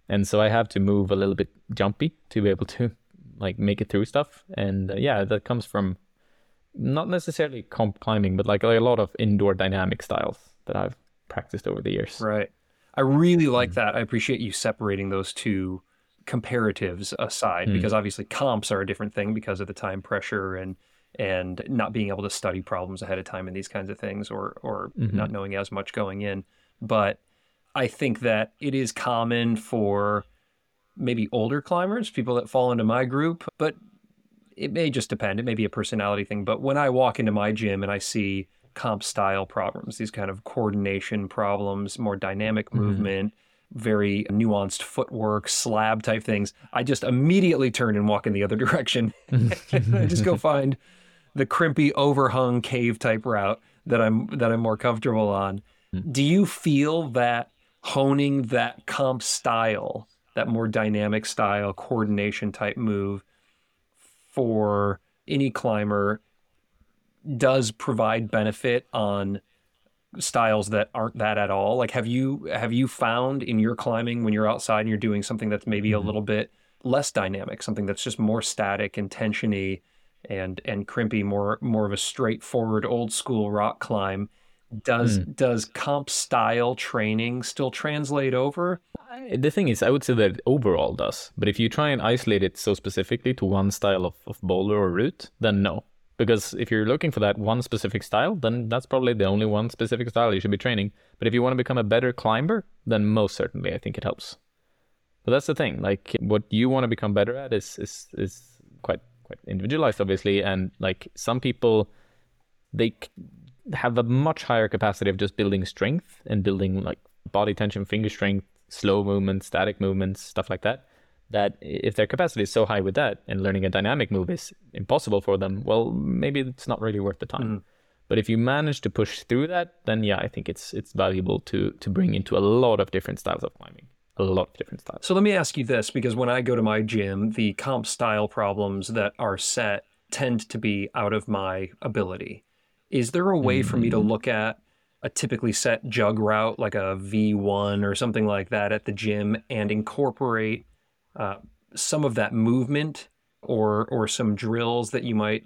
and so I have to move a little bit jumpy to be able to like make it through stuff. And uh, yeah, that comes from not necessarily comp climbing, but like, like a lot of indoor dynamic styles that I've practiced over the years. Right. I really like mm. that. I appreciate you separating those two comparatives aside, mm. because obviously comps are a different thing because of the time pressure and and not being able to study problems ahead of time and these kinds of things, or or mm-hmm. not knowing as much going in. But I think that it is common for maybe older climbers, people that fall into my group, but it may just depend. It may be a personality thing. But when I walk into my gym and I see comp style problems, these kind of coordination problems, more dynamic movement, mm-hmm. very nuanced footwork, slab type things, I just immediately turn and walk in the other direction. I just go find the crimpy, overhung cave type route that I'm that I'm more comfortable on. Mm-hmm. Do you feel that honing that comp style, that more dynamic style, coordination type move for any climber does provide benefit on styles that aren't that at all? Like, have you have you found in your climbing, when you're outside and you're doing something that's maybe mm-hmm. a little bit less dynamic, something that's just more static and tensiony and and crimpy, more more of a straightforward old school rock climb, Does mm. does comp style training still translate over? The thing is, I would say that it overall does. But if you try and isolate it so specifically to one style of, of boulder or route, then no. Because if you're looking for that one specific style, then that's probably the only one specific style you should be training. But if you want to become a better climber, then most certainly I think it helps. But that's the thing. Like, what you want to become better at is is is quite quite individualized, obviously. And like, some people, they have a much higher capacity of just building strength and building like body tension, finger strength, slow movements, static movements, stuff like that. That if their capacity is so high with that, and learning a dynamic move is impossible for them, well, maybe it's not really worth the time. Mm. But if you manage to push through that, then yeah, I think it's it's valuable to to bring into a lot of different styles of climbing, a lot of different styles. So let me ask you this, because when I go to my gym, the comp style problems that are set tend to be out of my ability. Is there a way mm. for me to look at a typically set jug route, like a V one or something like that at the gym, and incorporate Uh, some of that movement or or some drills that you might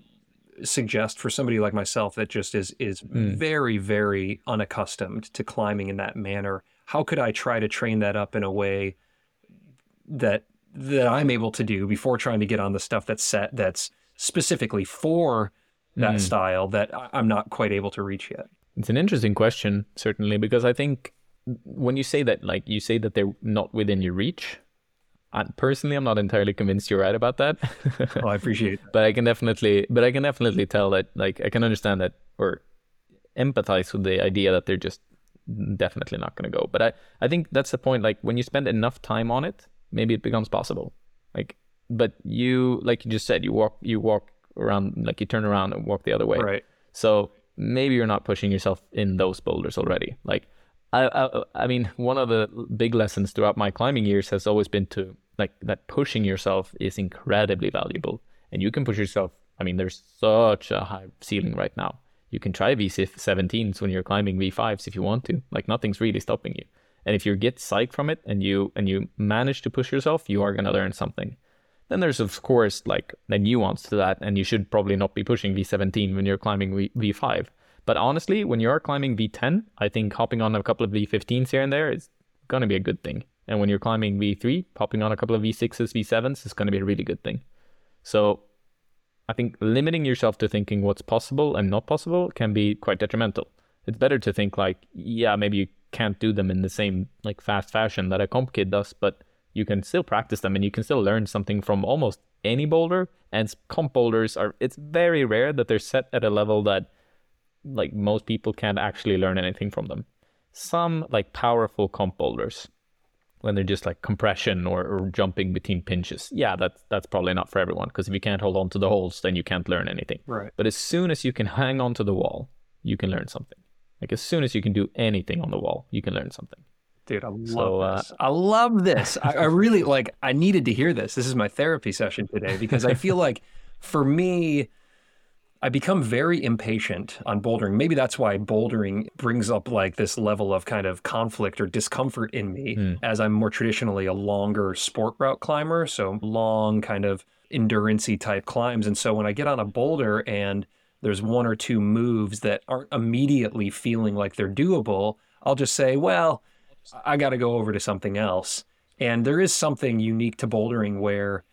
suggest for somebody like myself that just is is mm. very, very unaccustomed to climbing in that manner? How could I try to train that up in a way that that I'm able to do before trying to get on the stuff that's set that's specifically for that mm. style that I'm not quite able to reach yet? It's an interesting question, certainly, because I think when you say that, like you say that they're not within your reach, personally, I'm not entirely convinced you're right about that. Oh, I appreciate that. But I can definitely, but I can definitely tell that, like, I can understand that or empathize with the idea that they're just definitely not going to go. But I, I think that's the point. Like, when you spend enough time on it, maybe it becomes possible. Like, but you, like you just said, you walk, you walk around, like you turn around and walk the other way. Right. So maybe you're not pushing yourself in those boulders already. Like, I, I, I mean, one of the big lessons throughout my climbing years has always been to, like, that pushing yourself is incredibly valuable, and you can push yourself. I mean, there's such a high ceiling right now. You can try V seventeens when you're climbing V fives if you want to. Like, nothing's really stopping you. And if you get psyched from it and you and you manage to push yourself, you are going to learn something. Then there's, of course, like, a nuance to that, and you should probably not be pushing V seventeen when you're climbing V five. But honestly, when you are climbing V ten, I think hopping on a couple of V fifteens here and there is going to be a good thing. And when you're climbing V three, popping on a couple of V sixes, V sevens is going to be a really good thing. So I think limiting yourself to thinking what's possible and not possible can be quite detrimental. It's better to think, like, yeah, maybe you can't do them in the same, like, fast fashion that a comp kid does, but you can still practice them and you can still learn something from almost any boulder. And comp boulders are, it's very rare that they're set at a level that, like, most people can't actually learn anything from them. Some, like, powerful comp boulders, when they're just like compression or, or jumping between pinches. Yeah, that's, that's probably not for everyone, because if you can't hold on to the holes, then you can't learn anything. Right. But as soon as you can hang on to the wall, you can learn something. Like, as soon as you can do anything on the wall, you can learn something. Dude, I love so, uh, this. I love this. I, I really, like, I needed to hear this. This is my therapy session today, because I feel like for me, I become very impatient on bouldering. Maybe that's why bouldering brings up, like, this level of kind of conflict or discomfort in me, mm. as I'm more traditionally a longer sport route climber, so long kind of endurance-y type climbs. And so when I get on a boulder and there's one or two moves that aren't immediately feeling like they're doable, I'll just say, well, I got to go over to something else. And there is something unique to bouldering where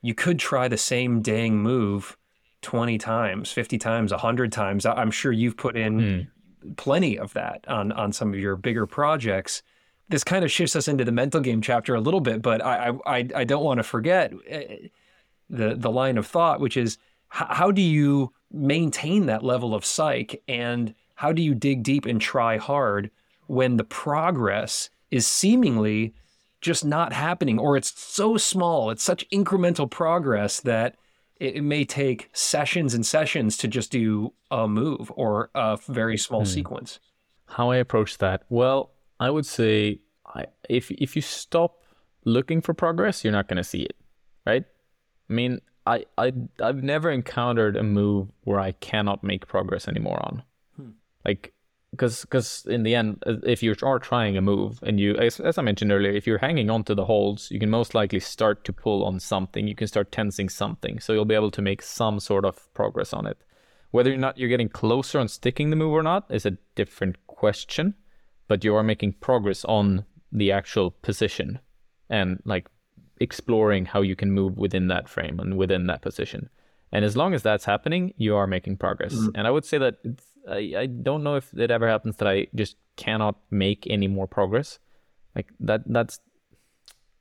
you could try the same dang move twenty times, fifty times, one hundred times. I'm sure you've put in mm. plenty of that on, on some of your bigger projects. This kind of shifts us into the mental game chapter a little bit, but I I, I don't want to forget the, the line of thought, which is, h- how do you maintain that level of psych, and how do you dig deep and try hard when the progress is seemingly just not happening, or it's so small, it's such incremental progress that it may take sessions and sessions to just do a move or a very small mm. sequence? How I approach that? Well, I would say I, if if you stop looking for progress, you're not going to see it, right? I mean, I, I, I've never encountered a move where I cannot make progress anymore on. Hmm. Like, because because in the end, if you are trying a move and you, as, as I mentioned earlier, if you're hanging on to the holds, you can most likely start to pull on something. You can start tensing something. So you'll be able to make some sort of progress on it. Whether or not you're getting closer on sticking the move or not is a different question, but you are making progress on the actual position and, like, exploring how you can move within that frame and within that position. And as long as that's happening, you are making progress. Mm-hmm. And I would say that it's, I, I don't know if it ever happens that I just cannot make any more progress. Like that, that's,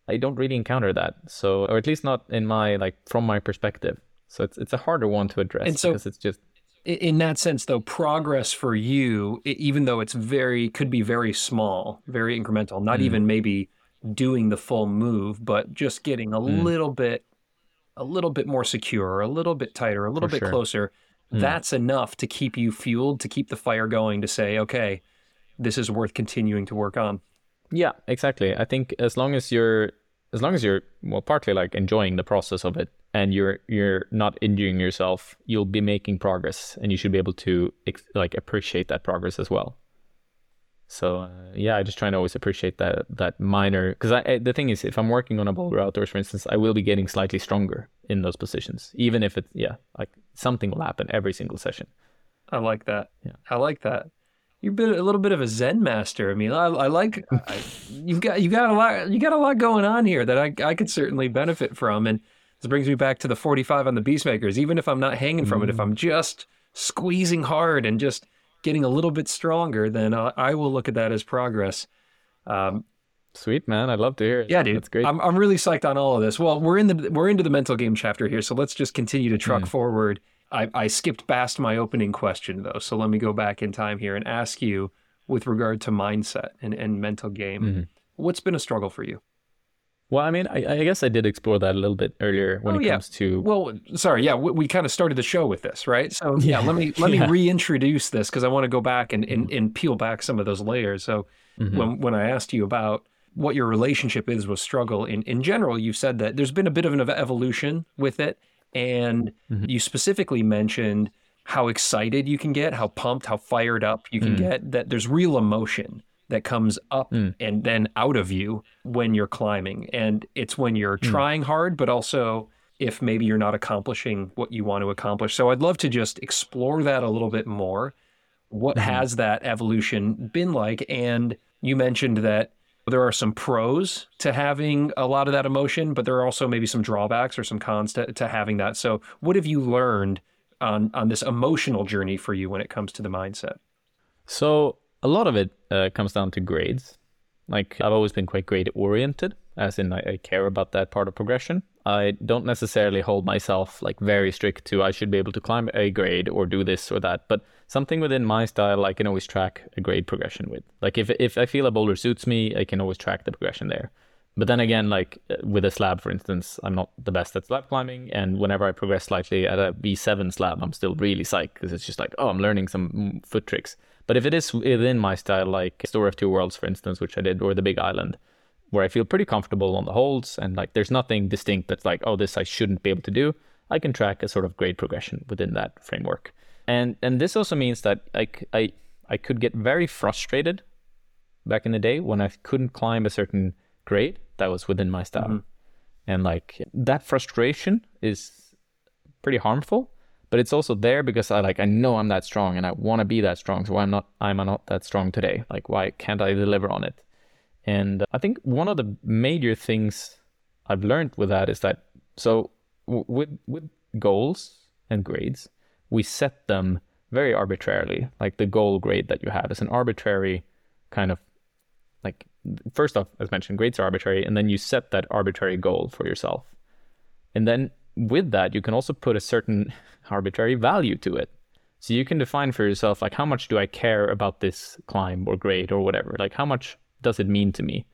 I don't really encounter that. So, or at least not in my, like from my perspective. So it's, it's a harder one to address, and so, because it's just. In that sense though, progress for you, even though it's very, could be very small, very incremental, not mm. even maybe doing the full move, but just getting a mm. little bit, a little bit more secure, a little bit tighter, a little for bit sure. closer. Mm. That's enough to keep you fueled, to keep the fire going, to say, okay, this is worth continuing to work on. Yeah, exactly. I think as long as you're, as long as you're, well, partly like enjoying the process of it, and you're you're not injuring yourself, you'll be making progress, and you should be able to ex- like appreciate that progress as well. So uh, yeah, I just try to always appreciate that that minor, because I, I the thing is, if I'm working on a boulder outdoors, for instance, I will be getting slightly stronger in those positions, even if it's yeah, like something will happen every single session. I like that. Yeah, I like that. You're a, bit, a little bit of a Zen master. I mean, I, I like I, you've got you got a lot you got a lot going on here that I I could certainly benefit from. And this brings me back to the forty-five on the Beastmakers. Even if I'm not hanging from mm. it, if I'm just squeezing hard and just getting a little bit stronger, then I'll, I will look at that as progress. Um, Sweet, man. I'd love to hear it. Yeah, dude. That's great. I'm, I'm really psyched on all of this. Well, we're in the we're into the mental game chapter here, so let's just continue to truck mm. forward. I, I skipped past my opening question, though, so let me go back in time here and ask you with regard to mindset and, and mental game, mm. what's been a struggle for you? Well, I mean, I, I guess I did explore that a little bit earlier when oh, it yeah. comes to. Well, sorry, yeah, we, we kind of started the show with this, right? So yeah, yeah let me let yeah. me reintroduce this, because I want to go back and, and, and peel back some of those layers. So mm-hmm. when when I asked you about what your relationship is with struggle in, in general, you said that there's been a bit of an evolution with it, and mm-hmm. you specifically mentioned how excited you can get, how pumped, how fired up you can mm. get, that there's real emotion that comes up mm. and then out of you when you're climbing. And it's when you're mm. trying hard, but also if maybe you're not accomplishing what you want to accomplish. So I'd love to just explore that a little bit more. What mm-hmm. has that evolution been like? And you mentioned that there are some pros to having a lot of that emotion, but there are also maybe some drawbacks or some cons to, to having that. So what have you learned on, on this emotional journey for you when it comes to the mindset? So a lot of it uh, comes down to grades. Like I've always been quite grade oriented, as in I, I care about that part of progression. I don't necessarily hold myself like very strict to I should be able to climb a grade or do this or that, but something within my style I can always track a grade progression with. Like if if I feel a boulder suits me, I can always track the progression there. But then again, like with a slab, for instance, I'm not the best at slab climbing. And whenever I progress slightly at a V seven slab, I'm still really psyched because it's just like, oh, I'm learning some foot tricks. But if it is within my style, like Story of Two Worlds, for instance, which I did, or the Big Island, where I feel pretty comfortable on the holds and like there's nothing distinct that's like, oh, this I shouldn't be able to do, I can track a sort of grade progression within that framework. And and this also means that I, I, I could get very frustrated back in the day when I couldn't climb a certain grade that was within my style. Mm-hmm. And like that frustration is pretty harmful. But it's also there because I like I know I'm that strong and I want to be that strong. So why I'm not I'm not that strong today? Like why can't I deliver on it? And I think one of the major things I've learned with that is that so w- with with goals and grades, we set them very arbitrarily. Like the goal grade that you have is an arbitrary kind of like first off, as mentioned, grades are arbitrary, and then you set that arbitrary goal for yourself, and then with that, you can also put a certain arbitrary value to it. So you can define for yourself, like, how much do I care about this climb or grade or whatever? Like, how much does it mean to me?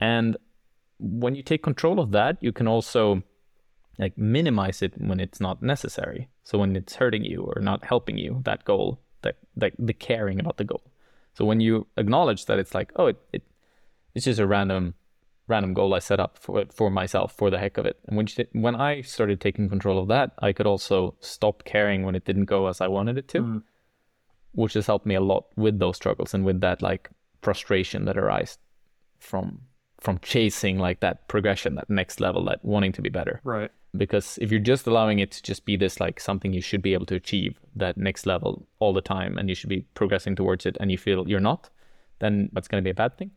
And when you take control of that, you can also, like, minimize it when it's not necessary. So when it's hurting you or not helping you, that goal, that, that the caring about the goal. So when you acknowledge that it's like, oh, it, it it's just a random... random goal I set up for for myself for the heck of it. And when she, when I started taking control of that, I could also stop caring when it didn't go as I wanted it to, mm. which has helped me a lot with those struggles and with that like frustration that arises from from chasing like that progression, that next level, that wanting to be better. Right. Because if you're just allowing it to just be this like something you should be able to achieve, that next level all the time, and you should be progressing towards it and you feel you're not, then that's going to be a bad thing.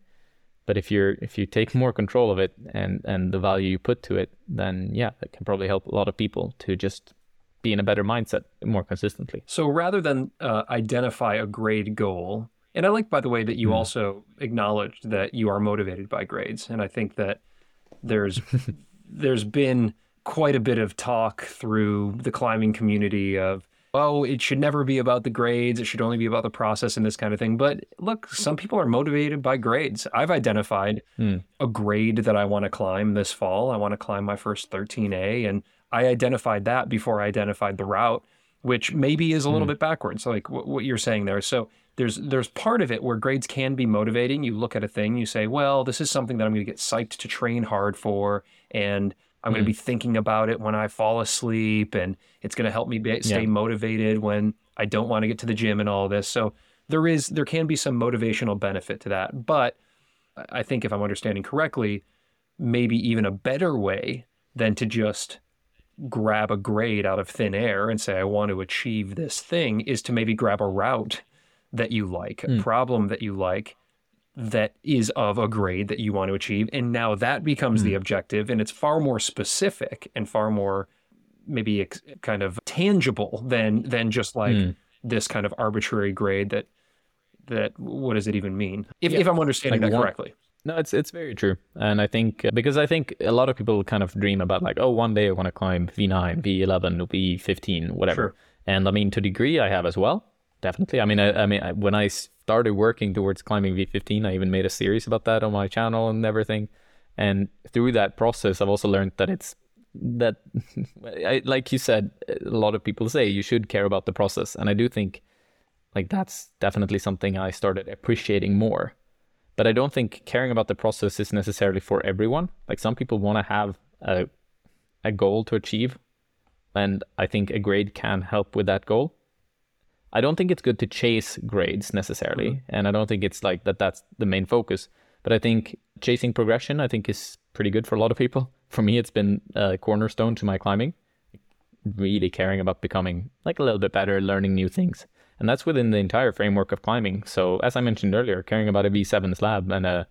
But if you're if you take more control of it and, and the value you put to it, then yeah, that can probably help a lot of people to just be in a better mindset more consistently. So rather than uh, identify a grade goal, and I like, by the way, that you mm. also acknowledged that you are motivated by grades. And I think that there's there's been quite a bit of talk through the climbing community of, oh, it should never be about the grades. It should only be about the process and this kind of thing. But look, some people are motivated by grades. I've identified mm. a grade that I want to climb this fall. I want to climb my first thirteen A. And I identified that before I identified the route, which maybe is a little mm. bit backwards, like w- what you're saying there. So there's there's part of it where grades can be motivating. You look at a thing, you say, well, this is something that I'm going to get psyched to train hard for, and I'm mm. going to be thinking about it when I fall asleep, and it's going to help me be- stay yeah. motivated when I don't want to get to the gym and all this. So there is there can be some motivational benefit to that. But I think if I'm understanding correctly, maybe even a better way than to just grab a grade out of thin air and say, I want to achieve this thing, is to maybe grab a route that you like, a mm. problem that you like, that is of a grade that you want to achieve. And now that becomes mm. the objective, and it's far more specific and far more maybe ex- kind of tangible than than just like mm. this kind of arbitrary grade that, that what does it even mean? If, yeah. if I'm understanding like that one- correctly. No, it's it's very true. And I think, because I think a lot of people kind of dream about like, oh, one day I want to climb V nine, V eleven, V fifteen, whatever. Sure. And I mean, to a degree I have as well, definitely. I mean, I, I mean, I, when I started working towards climbing V fifteen, I even made a series about that on my channel and everything. And through that process, I've also learned that it's that, I, like you said, a lot of people say you should care about the process. And I do think like that's definitely something I started appreciating more. But I don't think caring about the process is necessarily for everyone. Like some people want to have a a goal to achieve, and I think a grade can help with that goal. I don't think it's good to chase grades necessarily, mm-hmm. and I don't think it's like that that's the main focus. But I think chasing progression, I think, is pretty good for a lot of people. For me, it's been a cornerstone to my climbing, really caring about becoming like a little bit better, learning new things. And that's within the entire framework of climbing. So as I mentioned earlier, caring about a V seven slab and a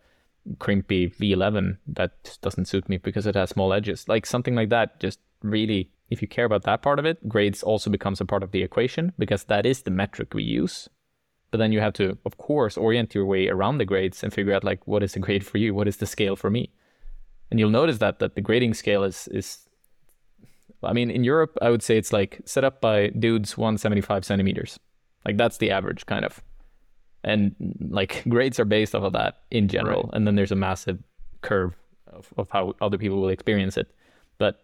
crimpy V eleven that doesn't suit me because it has small edges, like something like that, just really, if you care about that part of it, grades also becomes a part of the equation because that is the metric we use. But then you have to, of course, orient your way around the grades and figure out like, what is the grade for you? What is the scale for me? And you'll notice that that the grading scale is is, I mean, in Europe, I would say it's like set up by dudes one hundred seventy-five centimeters. Like that's the average kind of, and like grades are based off of that in general. Right. And then there's a massive curve of, of how other people will experience it. But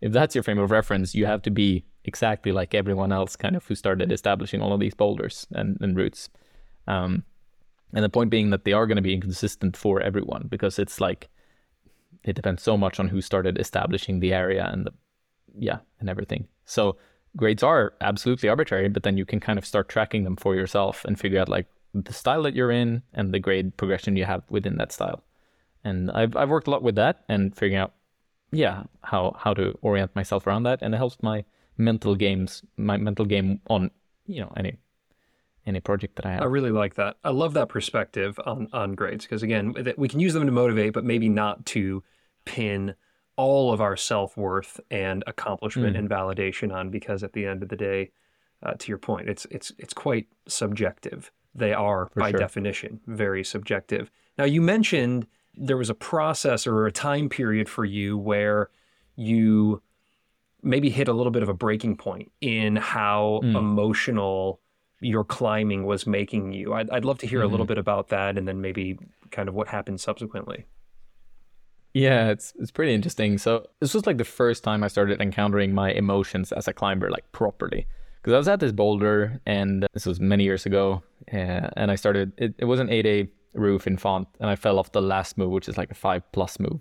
if that's your frame of reference, you have to be exactly like everyone else kind of who started establishing all of these boulders and, and routes. Um, and the point being that they are going to be inconsistent for everyone because it's like, it depends so much on who started establishing the area and the, yeah, and everything. So grades are absolutely arbitrary, but then you can kind of start tracking them for yourself and figure out like the style that you're in and the grade progression you have within that style. And I've I've worked a lot with that and figuring out, yeah, how how to orient myself around that, and it helps my mental games, my mental game on, you know, any any project that I have. I really like that. I love that perspective on on grades because again, we can use them to motivate, but maybe not to pin all of our self-worth and accomplishment mm. and validation on, because at the end of the day, uh, to your point, it's it's it's quite subjective. They are, For by sure. definition, very subjective. Now, you mentioned there was a process or a time period for you where you maybe hit a little bit of a breaking point in how mm. emotional your climbing was making you. I'd, I'd love to hear mm. a little bit about that and then maybe kind of what happened subsequently. Yeah, it's it's pretty interesting. So this was like the first time I started encountering my emotions as a climber, like properly. Because I was at this boulder, and this was many years ago, uh, and I started, it, it was an eight A roof in Font, and I fell off the last move, which is like a five plus move,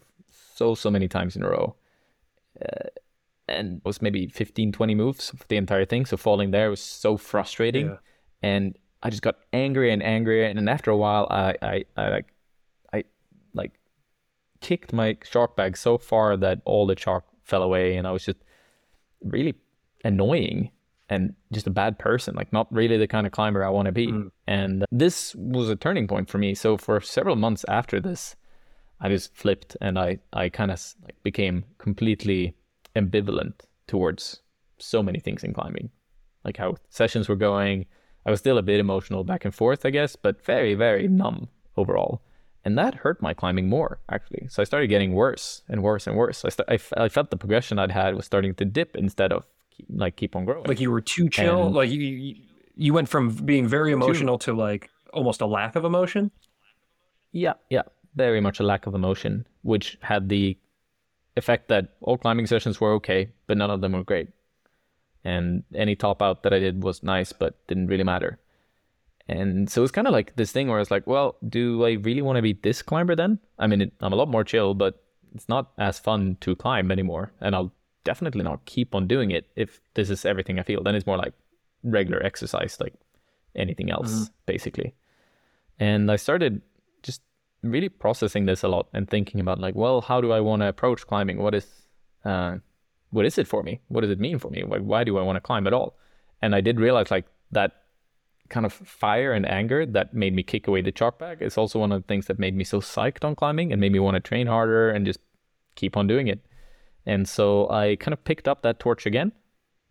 so, so many times in a row. Uh, and it was maybe fifteen, twenty moves for the entire thing, so falling there was so frustrating. Yeah. And I just got angrier and angrier, and then after a while, I, I, I like, I, like, kicked my chalk bag so far that all the chalk fell away, and I was just really annoying and just a bad person, like not really the kind of climber I want to be. Mm. And this was a turning point for me. So for several months after this, I just flipped, and I, I kind of like became completely ambivalent towards so many things in climbing, like how sessions were going. I was still a bit emotional back and forth, I guess, but very, very numb overall. And that hurt my climbing more, actually. So I started getting worse and worse and worse. I, st- I, f- I felt the progression I'd had was starting to dip instead of keep, like keep on growing. Like you were too chill? And like you you went from being very emotional too, to like almost a lack of emotion? Yeah, yeah. Very much a lack of emotion, which had the effect that all climbing sessions were okay, but none of them were great. And any top out that I did was nice, but didn't really matter. And so it's kind of like this thing where I was like, well, do I really want to be this climber then? I mean, it, I'm a lot more chill, but it's not as fun to climb anymore. And I'll definitely not keep on doing it if this is everything I feel. Then it's more like regular exercise, like anything else, mm-hmm. basically. And I started just really processing this a lot and thinking about like, well, how do I want to approach climbing? What is, uh, what is it for me? What does it mean for me? Why, why do I want to climb at all? And I did realize like that kind of fire and anger that made me kick away the chalk bag is also one of the things that made me so psyched on climbing and made me want to train harder and just keep on doing it. And so I kind of picked up that torch again.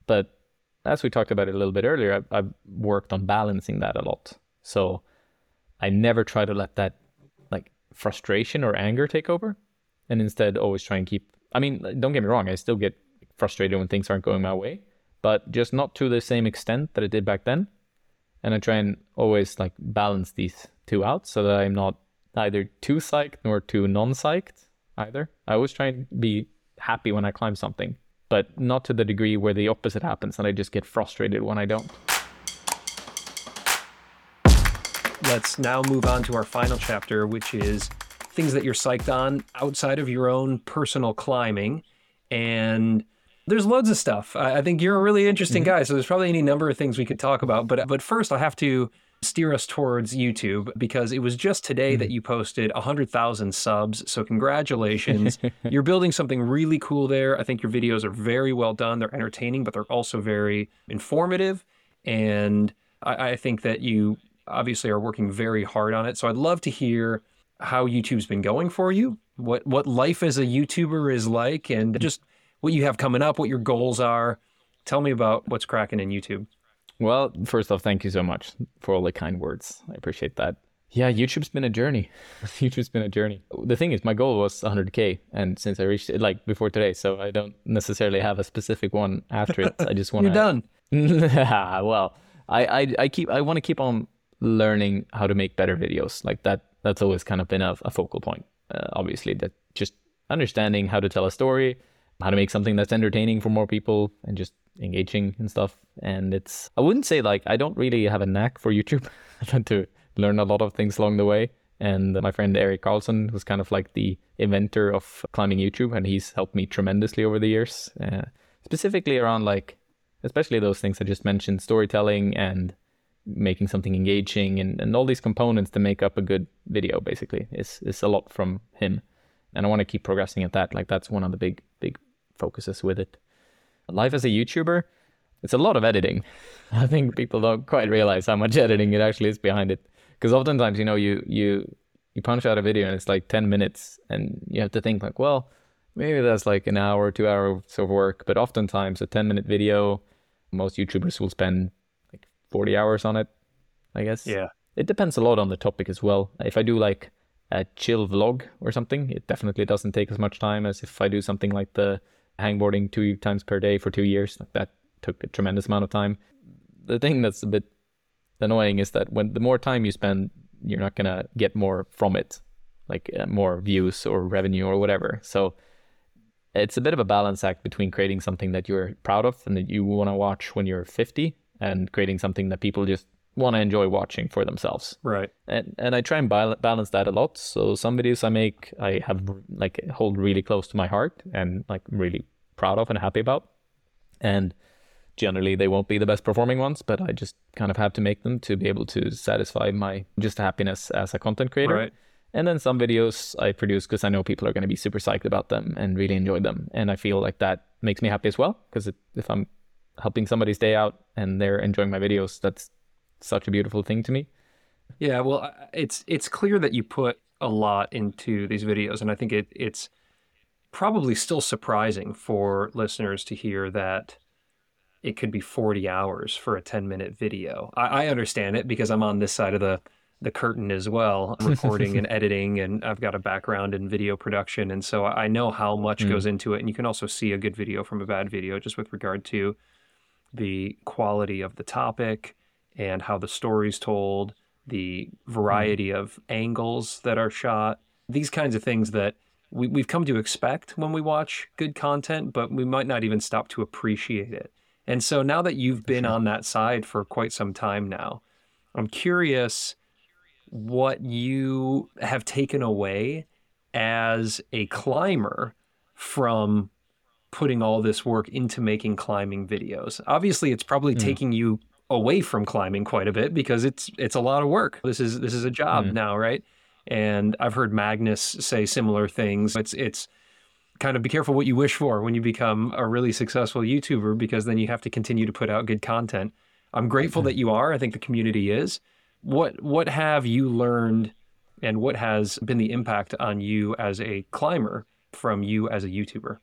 But as we talked about it a little bit earlier, I, I've worked on balancing that a lot. So I never try to let that like frustration or anger take over, and instead always try and keep, I mean, don't get me wrong, I still get frustrated when things aren't going my way, but just not to the same extent that it did back then. And I try and always like balance these two out so that I'm not either too psyched nor too non-psyched either. I always try and be happy when I climb something, but not to the degree where the opposite happens and I just get frustrated when I don't. Let's now move on to our final chapter, which is things that you're psyched on outside of your own personal climbing. And there's loads of stuff. I think you're a really interesting mm-hmm. guy, so there's probably any number of things we could talk about. But but first, I'll have to steer us towards YouTube, because it was just today mm-hmm. that you posted one hundred thousand subs. So congratulations. You're building something really cool there. I think your videos are very well done. They're entertaining, but they're also very informative. And I, I think that you obviously are working very hard on it. So I'd love to hear how YouTube's been going for you, what what life as a YouTuber is like, and just what you have coming up, what your goals are. Tell me about what's cracking in YouTube. Well, first off, thank you so much for all the kind words. I appreciate that. Yeah, YouTube's been a journey. YouTube's been a journey. The thing is, my goal was one hundred K, and since I reached it, like, before today, so I don't necessarily have a specific one after it. I just want to... You're done. Well, I, I, I, keep, I want to keep on learning how to make better videos. Like, that. that's always kind of been a, a focal point, uh, obviously, that just understanding how to tell a story, how to make something that's entertaining for more people and just engaging and stuff. And it's, I wouldn't say like, I don't really have a knack for YouTube. I've had to learn a lot of things along the way. And my friend Eric Carlson was kind of like the inventor of climbing YouTube, and he's helped me tremendously over the years, uh, specifically around like, especially those things I just mentioned, storytelling and making something engaging and, and all these components to make up a good video, basically. It's, it's a lot from him. And I want to keep progressing at that. Like, that's one of the big, big focuses with it. Life as a YouTuber, it's a lot of editing. I think people don't quite realize how much editing it actually is behind it, because oftentimes, you know, you you you punch out a video and it's like ten minutes, and you have to think like, well, maybe that's like an hour, two hours of work. But oftentimes a ten minute video, most YouTubers will spend like forty hours on it, I guess. Yeah, it depends a lot on the topic as well. If I do like a chill vlog or something, it definitely doesn't take as much time as if I do something like the hangboarding two times per day for two years. Like, that took a tremendous amount of time. The thing that's a bit annoying is that when the more time you spend, you're not gonna get more from it, like uh, more views or revenue or whatever. So it's a bit of a balance act between creating something that you're proud of and that you want to watch when you're fifty, and creating something that people just want to enjoy watching for themselves. Right. And and I try and balance that a lot. So some videos I make, I have like hold really close to my heart and like really proud of and happy about. And generally they won't be the best performing ones, but I just kind of have to make them to be able to satisfy my just happiness as a content creator. Right. And then some videos I produce because I know people are going to be super psyched about them and really enjoy them. And I feel like that makes me happy as well, because if I'm helping somebody's day out and they're enjoying my videos, that's such a beautiful thing to me. Yeah, well, it's it's clear that you put a lot into these videos, and I think it it's probably still surprising for listeners to hear that it could be forty hours for a ten minute video. I, I understand it because I'm on this side of the, the curtain as well, recording and editing, and I've got a background in video production. And so I know how much mm. goes into it. And you can also see a good video from a bad video just with regard to the quality of the topic and how the story's told, the variety mm. of angles that are shot, these kinds of things that we, we've come to expect when we watch good content, but we might not even stop to appreciate it. And so now that you've been sure. on that side for quite some time now, I'm curious what you have taken away as a climber from putting all this work into making climbing videos. Obviously, it's probably mm. taking you away from climbing quite a bit because it's it's a lot of work. This is this is a job mm. now, right? And I've heard Magnus say similar things. It's it's kind of be careful what you wish for when you become a really successful YouTuber, because then you have to continue to put out good content. I'm grateful mm. that you are. I think the community is. What what have you learned, and what has been the impact on you as a climber from you as a YouTuber?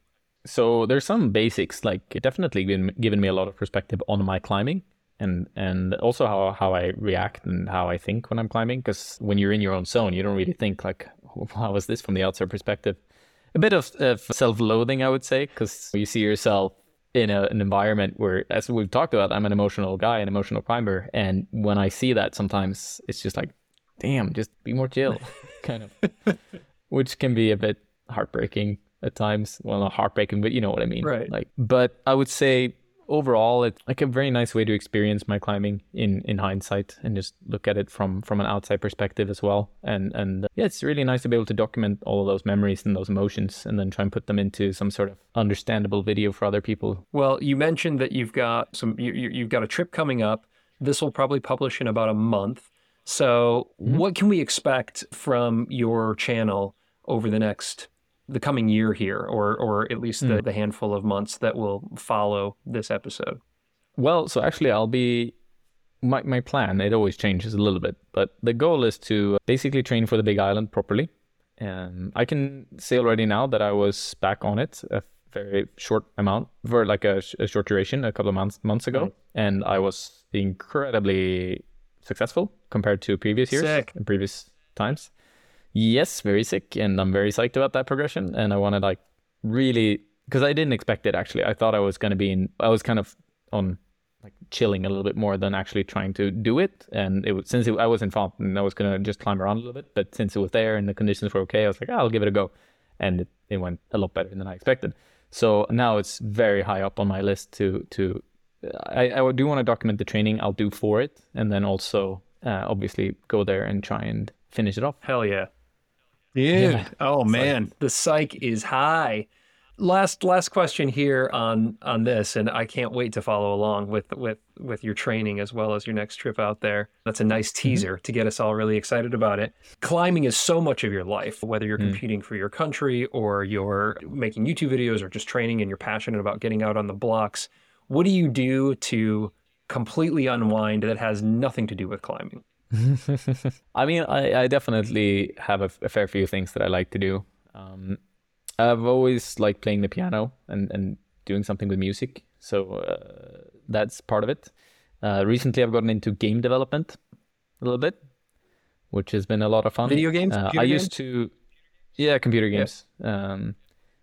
So there's some basics, like definitely been given me a lot of perspective on my climbing, and and also how, how I react and how I think when I'm climbing, because when you're in your own zone, you don't really think like, how is this from the outside perspective? A bit of, of self-loathing, I would say, because you see yourself in a, an environment where, as we've talked about, I'm an emotional guy, an emotional climber. And when I see that, sometimes it's just like, damn, just be more chill, kind of, which can be a bit heartbreaking at times. Well, not heartbreaking, but you know what I mean. Right. Like, but I would say overall, it's like a very nice way to experience my climbing in, in hindsight, and just look at it from, from an outside perspective as well. And, and yeah, it's really nice to be able to document all of those memories and those emotions, and then try and put them into some sort of understandable video for other people. Well, you mentioned that you've got some, you, you've got a trip coming up. This will probably publish in about a month. So mm-hmm. what can we expect from your channel over the next the coming year here, or or at least the, mm. the handful of months that will follow this episode? Well, so actually I'll be, my my plan, it always changes a little bit, but the goal is to basically train for the Big Island properly. And I can say already now that I was back on it a very short amount, for like a, a short duration, a couple of months months ago. Right. And I was incredibly successful compared to previous years Sick. and previous times. Yes, very sick, and I'm very psyched about that progression. And I wanted, like, really, because I didn't expect it actually. I thought I was going to be in, I was kind of on like chilling a little bit more than actually trying to do it. And it was, since it, I was in Fountain, I was going to just climb around a little bit. But since it was there and the conditions were okay, I was like, oh, I'll give it a go. And it, it went a lot better than I expected. So now it's very high up on my list to, to I, I do want to document the training I'll do for it. And then also uh, obviously go there and try and finish it off. Hell yeah. Dude, yeah. oh man, the psych is high. Last last question here on on this, and I can't wait to follow along with with with your training as well as your next trip out there. That's a nice teaser mm-hmm. to get us all really excited about it. Climbing is so much of your life, whether you're mm-hmm. competing for your country or you're making YouTube videos or just training and you're passionate about getting out on the blocks. What do you do to completely unwind that has nothing to do with climbing? I mean, I, I definitely have a, a fair few things that I like to do. Um, I've always liked playing the piano and, and doing something with music. So uh, that's part of it. Uh, recently, I've gotten into game development a little bit, which has been a lot of fun. Video games? Uh, I games? used to... Yeah, computer games. Yeah. Um,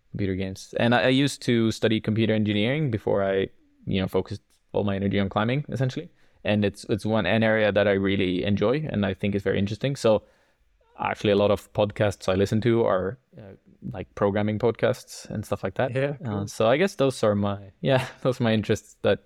computer games. And I, I used to study computer engineering before I, you know, focused all my energy on climbing, essentially. And it's it's one an area that I really enjoy and I think is very interesting. So actually a lot of podcasts I listen to are uh, like programming podcasts and stuff like that. Yeah. Cool. Uh, so I guess those are my yeah those are my interests that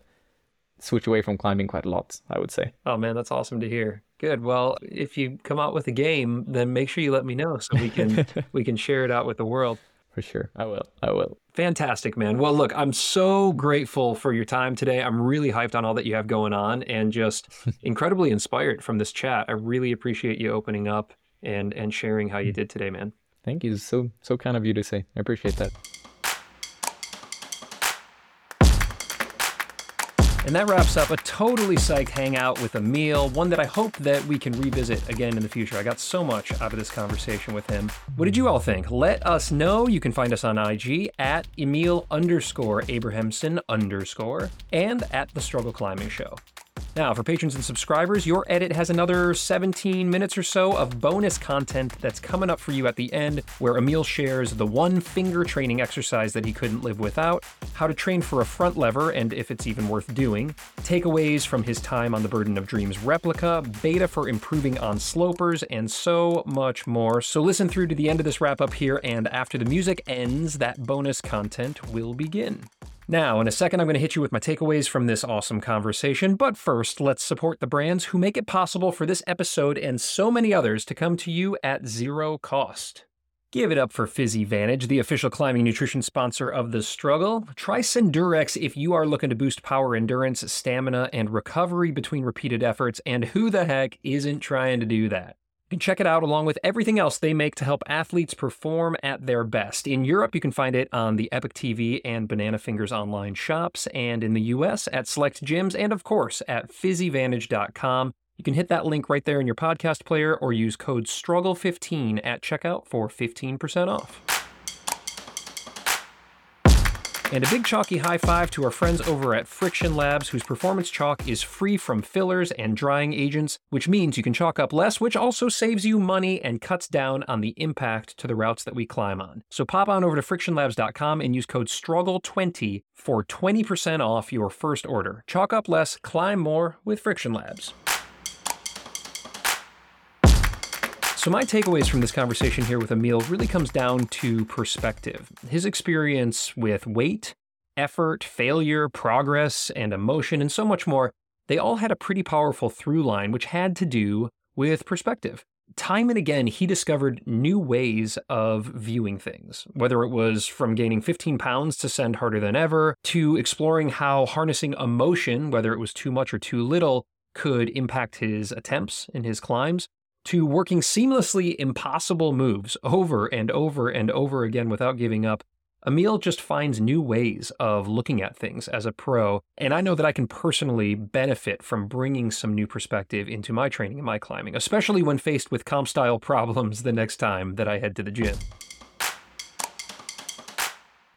switch away from climbing quite a lot, I would say. Oh man, that's awesome to hear. Good. Well, if you come out with a game, then make sure you let me know so we can we can share it out with the world. For sure. I will. I will. Fantastic, man. Well, look, I'm so grateful for your time today. I'm really hyped on all that you have going on and just incredibly inspired from this chat. I really appreciate you opening up and, and sharing how you did today, man. Thank you. So, so kind of you to say. I appreciate that. And that wraps up a totally psyched hangout with Emil, one that I hope that we can revisit again in the future. I got so much out of this conversation with him. What did you all think? Let us know. You can find us on I G at Emil underscore Abrahamsson underscore and at The Struggle Climbing Show. Now, for patrons and subscribers, your edit has another seventeen minutes or so of bonus content that's coming up for you at the end, where Emil shares the one finger training exercise that he couldn't live without, how to train for a front lever and if it's even worth doing, takeaways from his time on the Burden of Dreams replica, beta for improving on slopers, and so much more. So listen through to the end of this wrap-up here, and after the music ends, that bonus content will begin. Now, in a second, I'm going to hit you with my takeaways from this awesome conversation, but first, let's support the brands who make it possible for this episode and so many others to come to you at zero cost. Give it up for PhysiVantage, the official climbing nutrition sponsor of The Struggle. Try Sendurex if you are looking to boost power, endurance, stamina, and recovery between repeated efforts, and who the heck isn't trying to do that? You can check it out along with everything else they make to help athletes perform at their best. In Europe, you can find it on the Epic T V and Banana Fingers online shops, and in the U S at select gyms, and of course at PhysiVantage dot com. You can hit that link right there in your podcast player or use code struggle fifteen at checkout for fifteen percent off. And a big chalky high five to our friends over at Friction Labs, whose performance chalk is free from fillers and drying agents, which means you can chalk up less, which also saves you money and cuts down on the impact to the routes that we climb on. So pop on over to friction labs dot com and use code struggle twenty for twenty percent off your first order. Chalk up less, climb more with Friction Labs. So my takeaways from this conversation here with Emil really comes down to perspective. His experience with weight, effort, failure, progress, and emotion, and so much more, they all had a pretty powerful through line, which had to do with perspective. Time and again, he discovered new ways of viewing things, whether it was from gaining fifteen pounds to send harder than ever, to exploring how harnessing emotion, whether it was too much or too little, could impact his attempts and his climbs, to working seamlessly impossible moves over and over and over again without giving up. Emil just finds new ways of looking at things as a pro, and I know that I can personally benefit from bringing some new perspective into my training and my climbing, especially when faced with comp-style problems the next time that I head to the gym.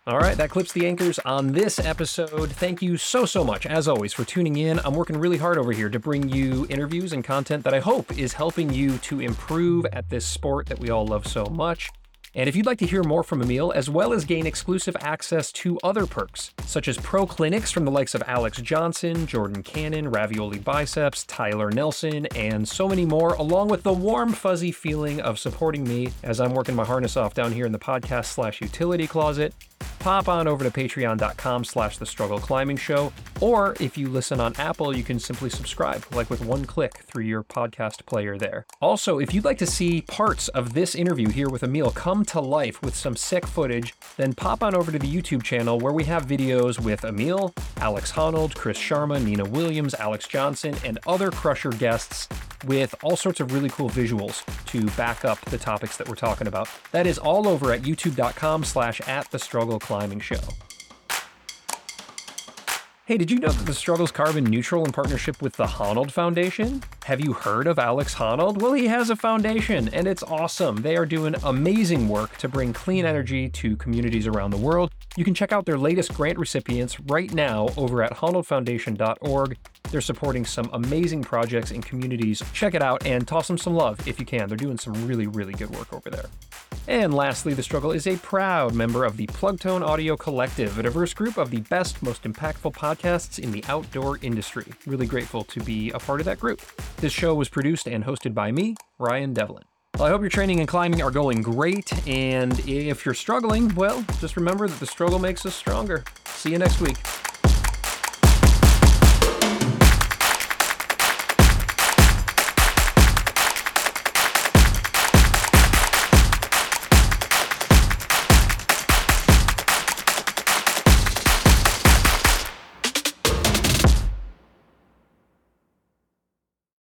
All right, that clips the anchors on this episode. Thank you so, so much, as always, for tuning in. I'm working really hard over here to bring you interviews and content that I hope is helping you to improve at this sport that we all love so much. And if you'd like to hear more from Emil, as well as gain exclusive access to other perks, such as pro clinics from the likes of Alex Johnson, Jordan Cannon, Ravioli Biceps, Tyler Nelson, and so many more, along with the warm, fuzzy feeling of supporting me as I'm working my harness off down here in the podcast slash utility closet, pop on over to patreon.com slash the struggle climbing show, or if you listen on Apple, you can simply subscribe, like with one click through your podcast player there. Also, if you'd like to see parts of this interview here with Emil come to life with some sick footage, then pop on over to the YouTube channel where we have videos with Emil, Alex Honnold, Chris Sharma, Nina Williams, Alex Johnson, and other Crusher guests with all sorts of really cool visuals to back up the topics that we're talking about. That is all over at youtube.com slash at the struggle climbing show. Hey, did you know that The Struggle's carbon neutral in partnership with the Honold Foundation? Have you heard of Alex Honnold? Well, he has a foundation, and it's awesome. They are doing amazing work to bring clean energy to communities around the world. You can check out their latest grant recipients right now over at honold foundation dot org. They're supporting some amazing projects in communities. Check it out and toss them some love if you can. They're doing some really, really good work over there. And lastly, The Struggle is a proud member of the Plugtone Audio Collective, a diverse group of the best, most impactful podcasts in the outdoor industry. Really grateful to be a part of that group. This show was produced and hosted by me, Ryan Devlin. Well, I hope your training and climbing are going great, and if you're struggling, well, just remember that the struggle makes us stronger. See you next week.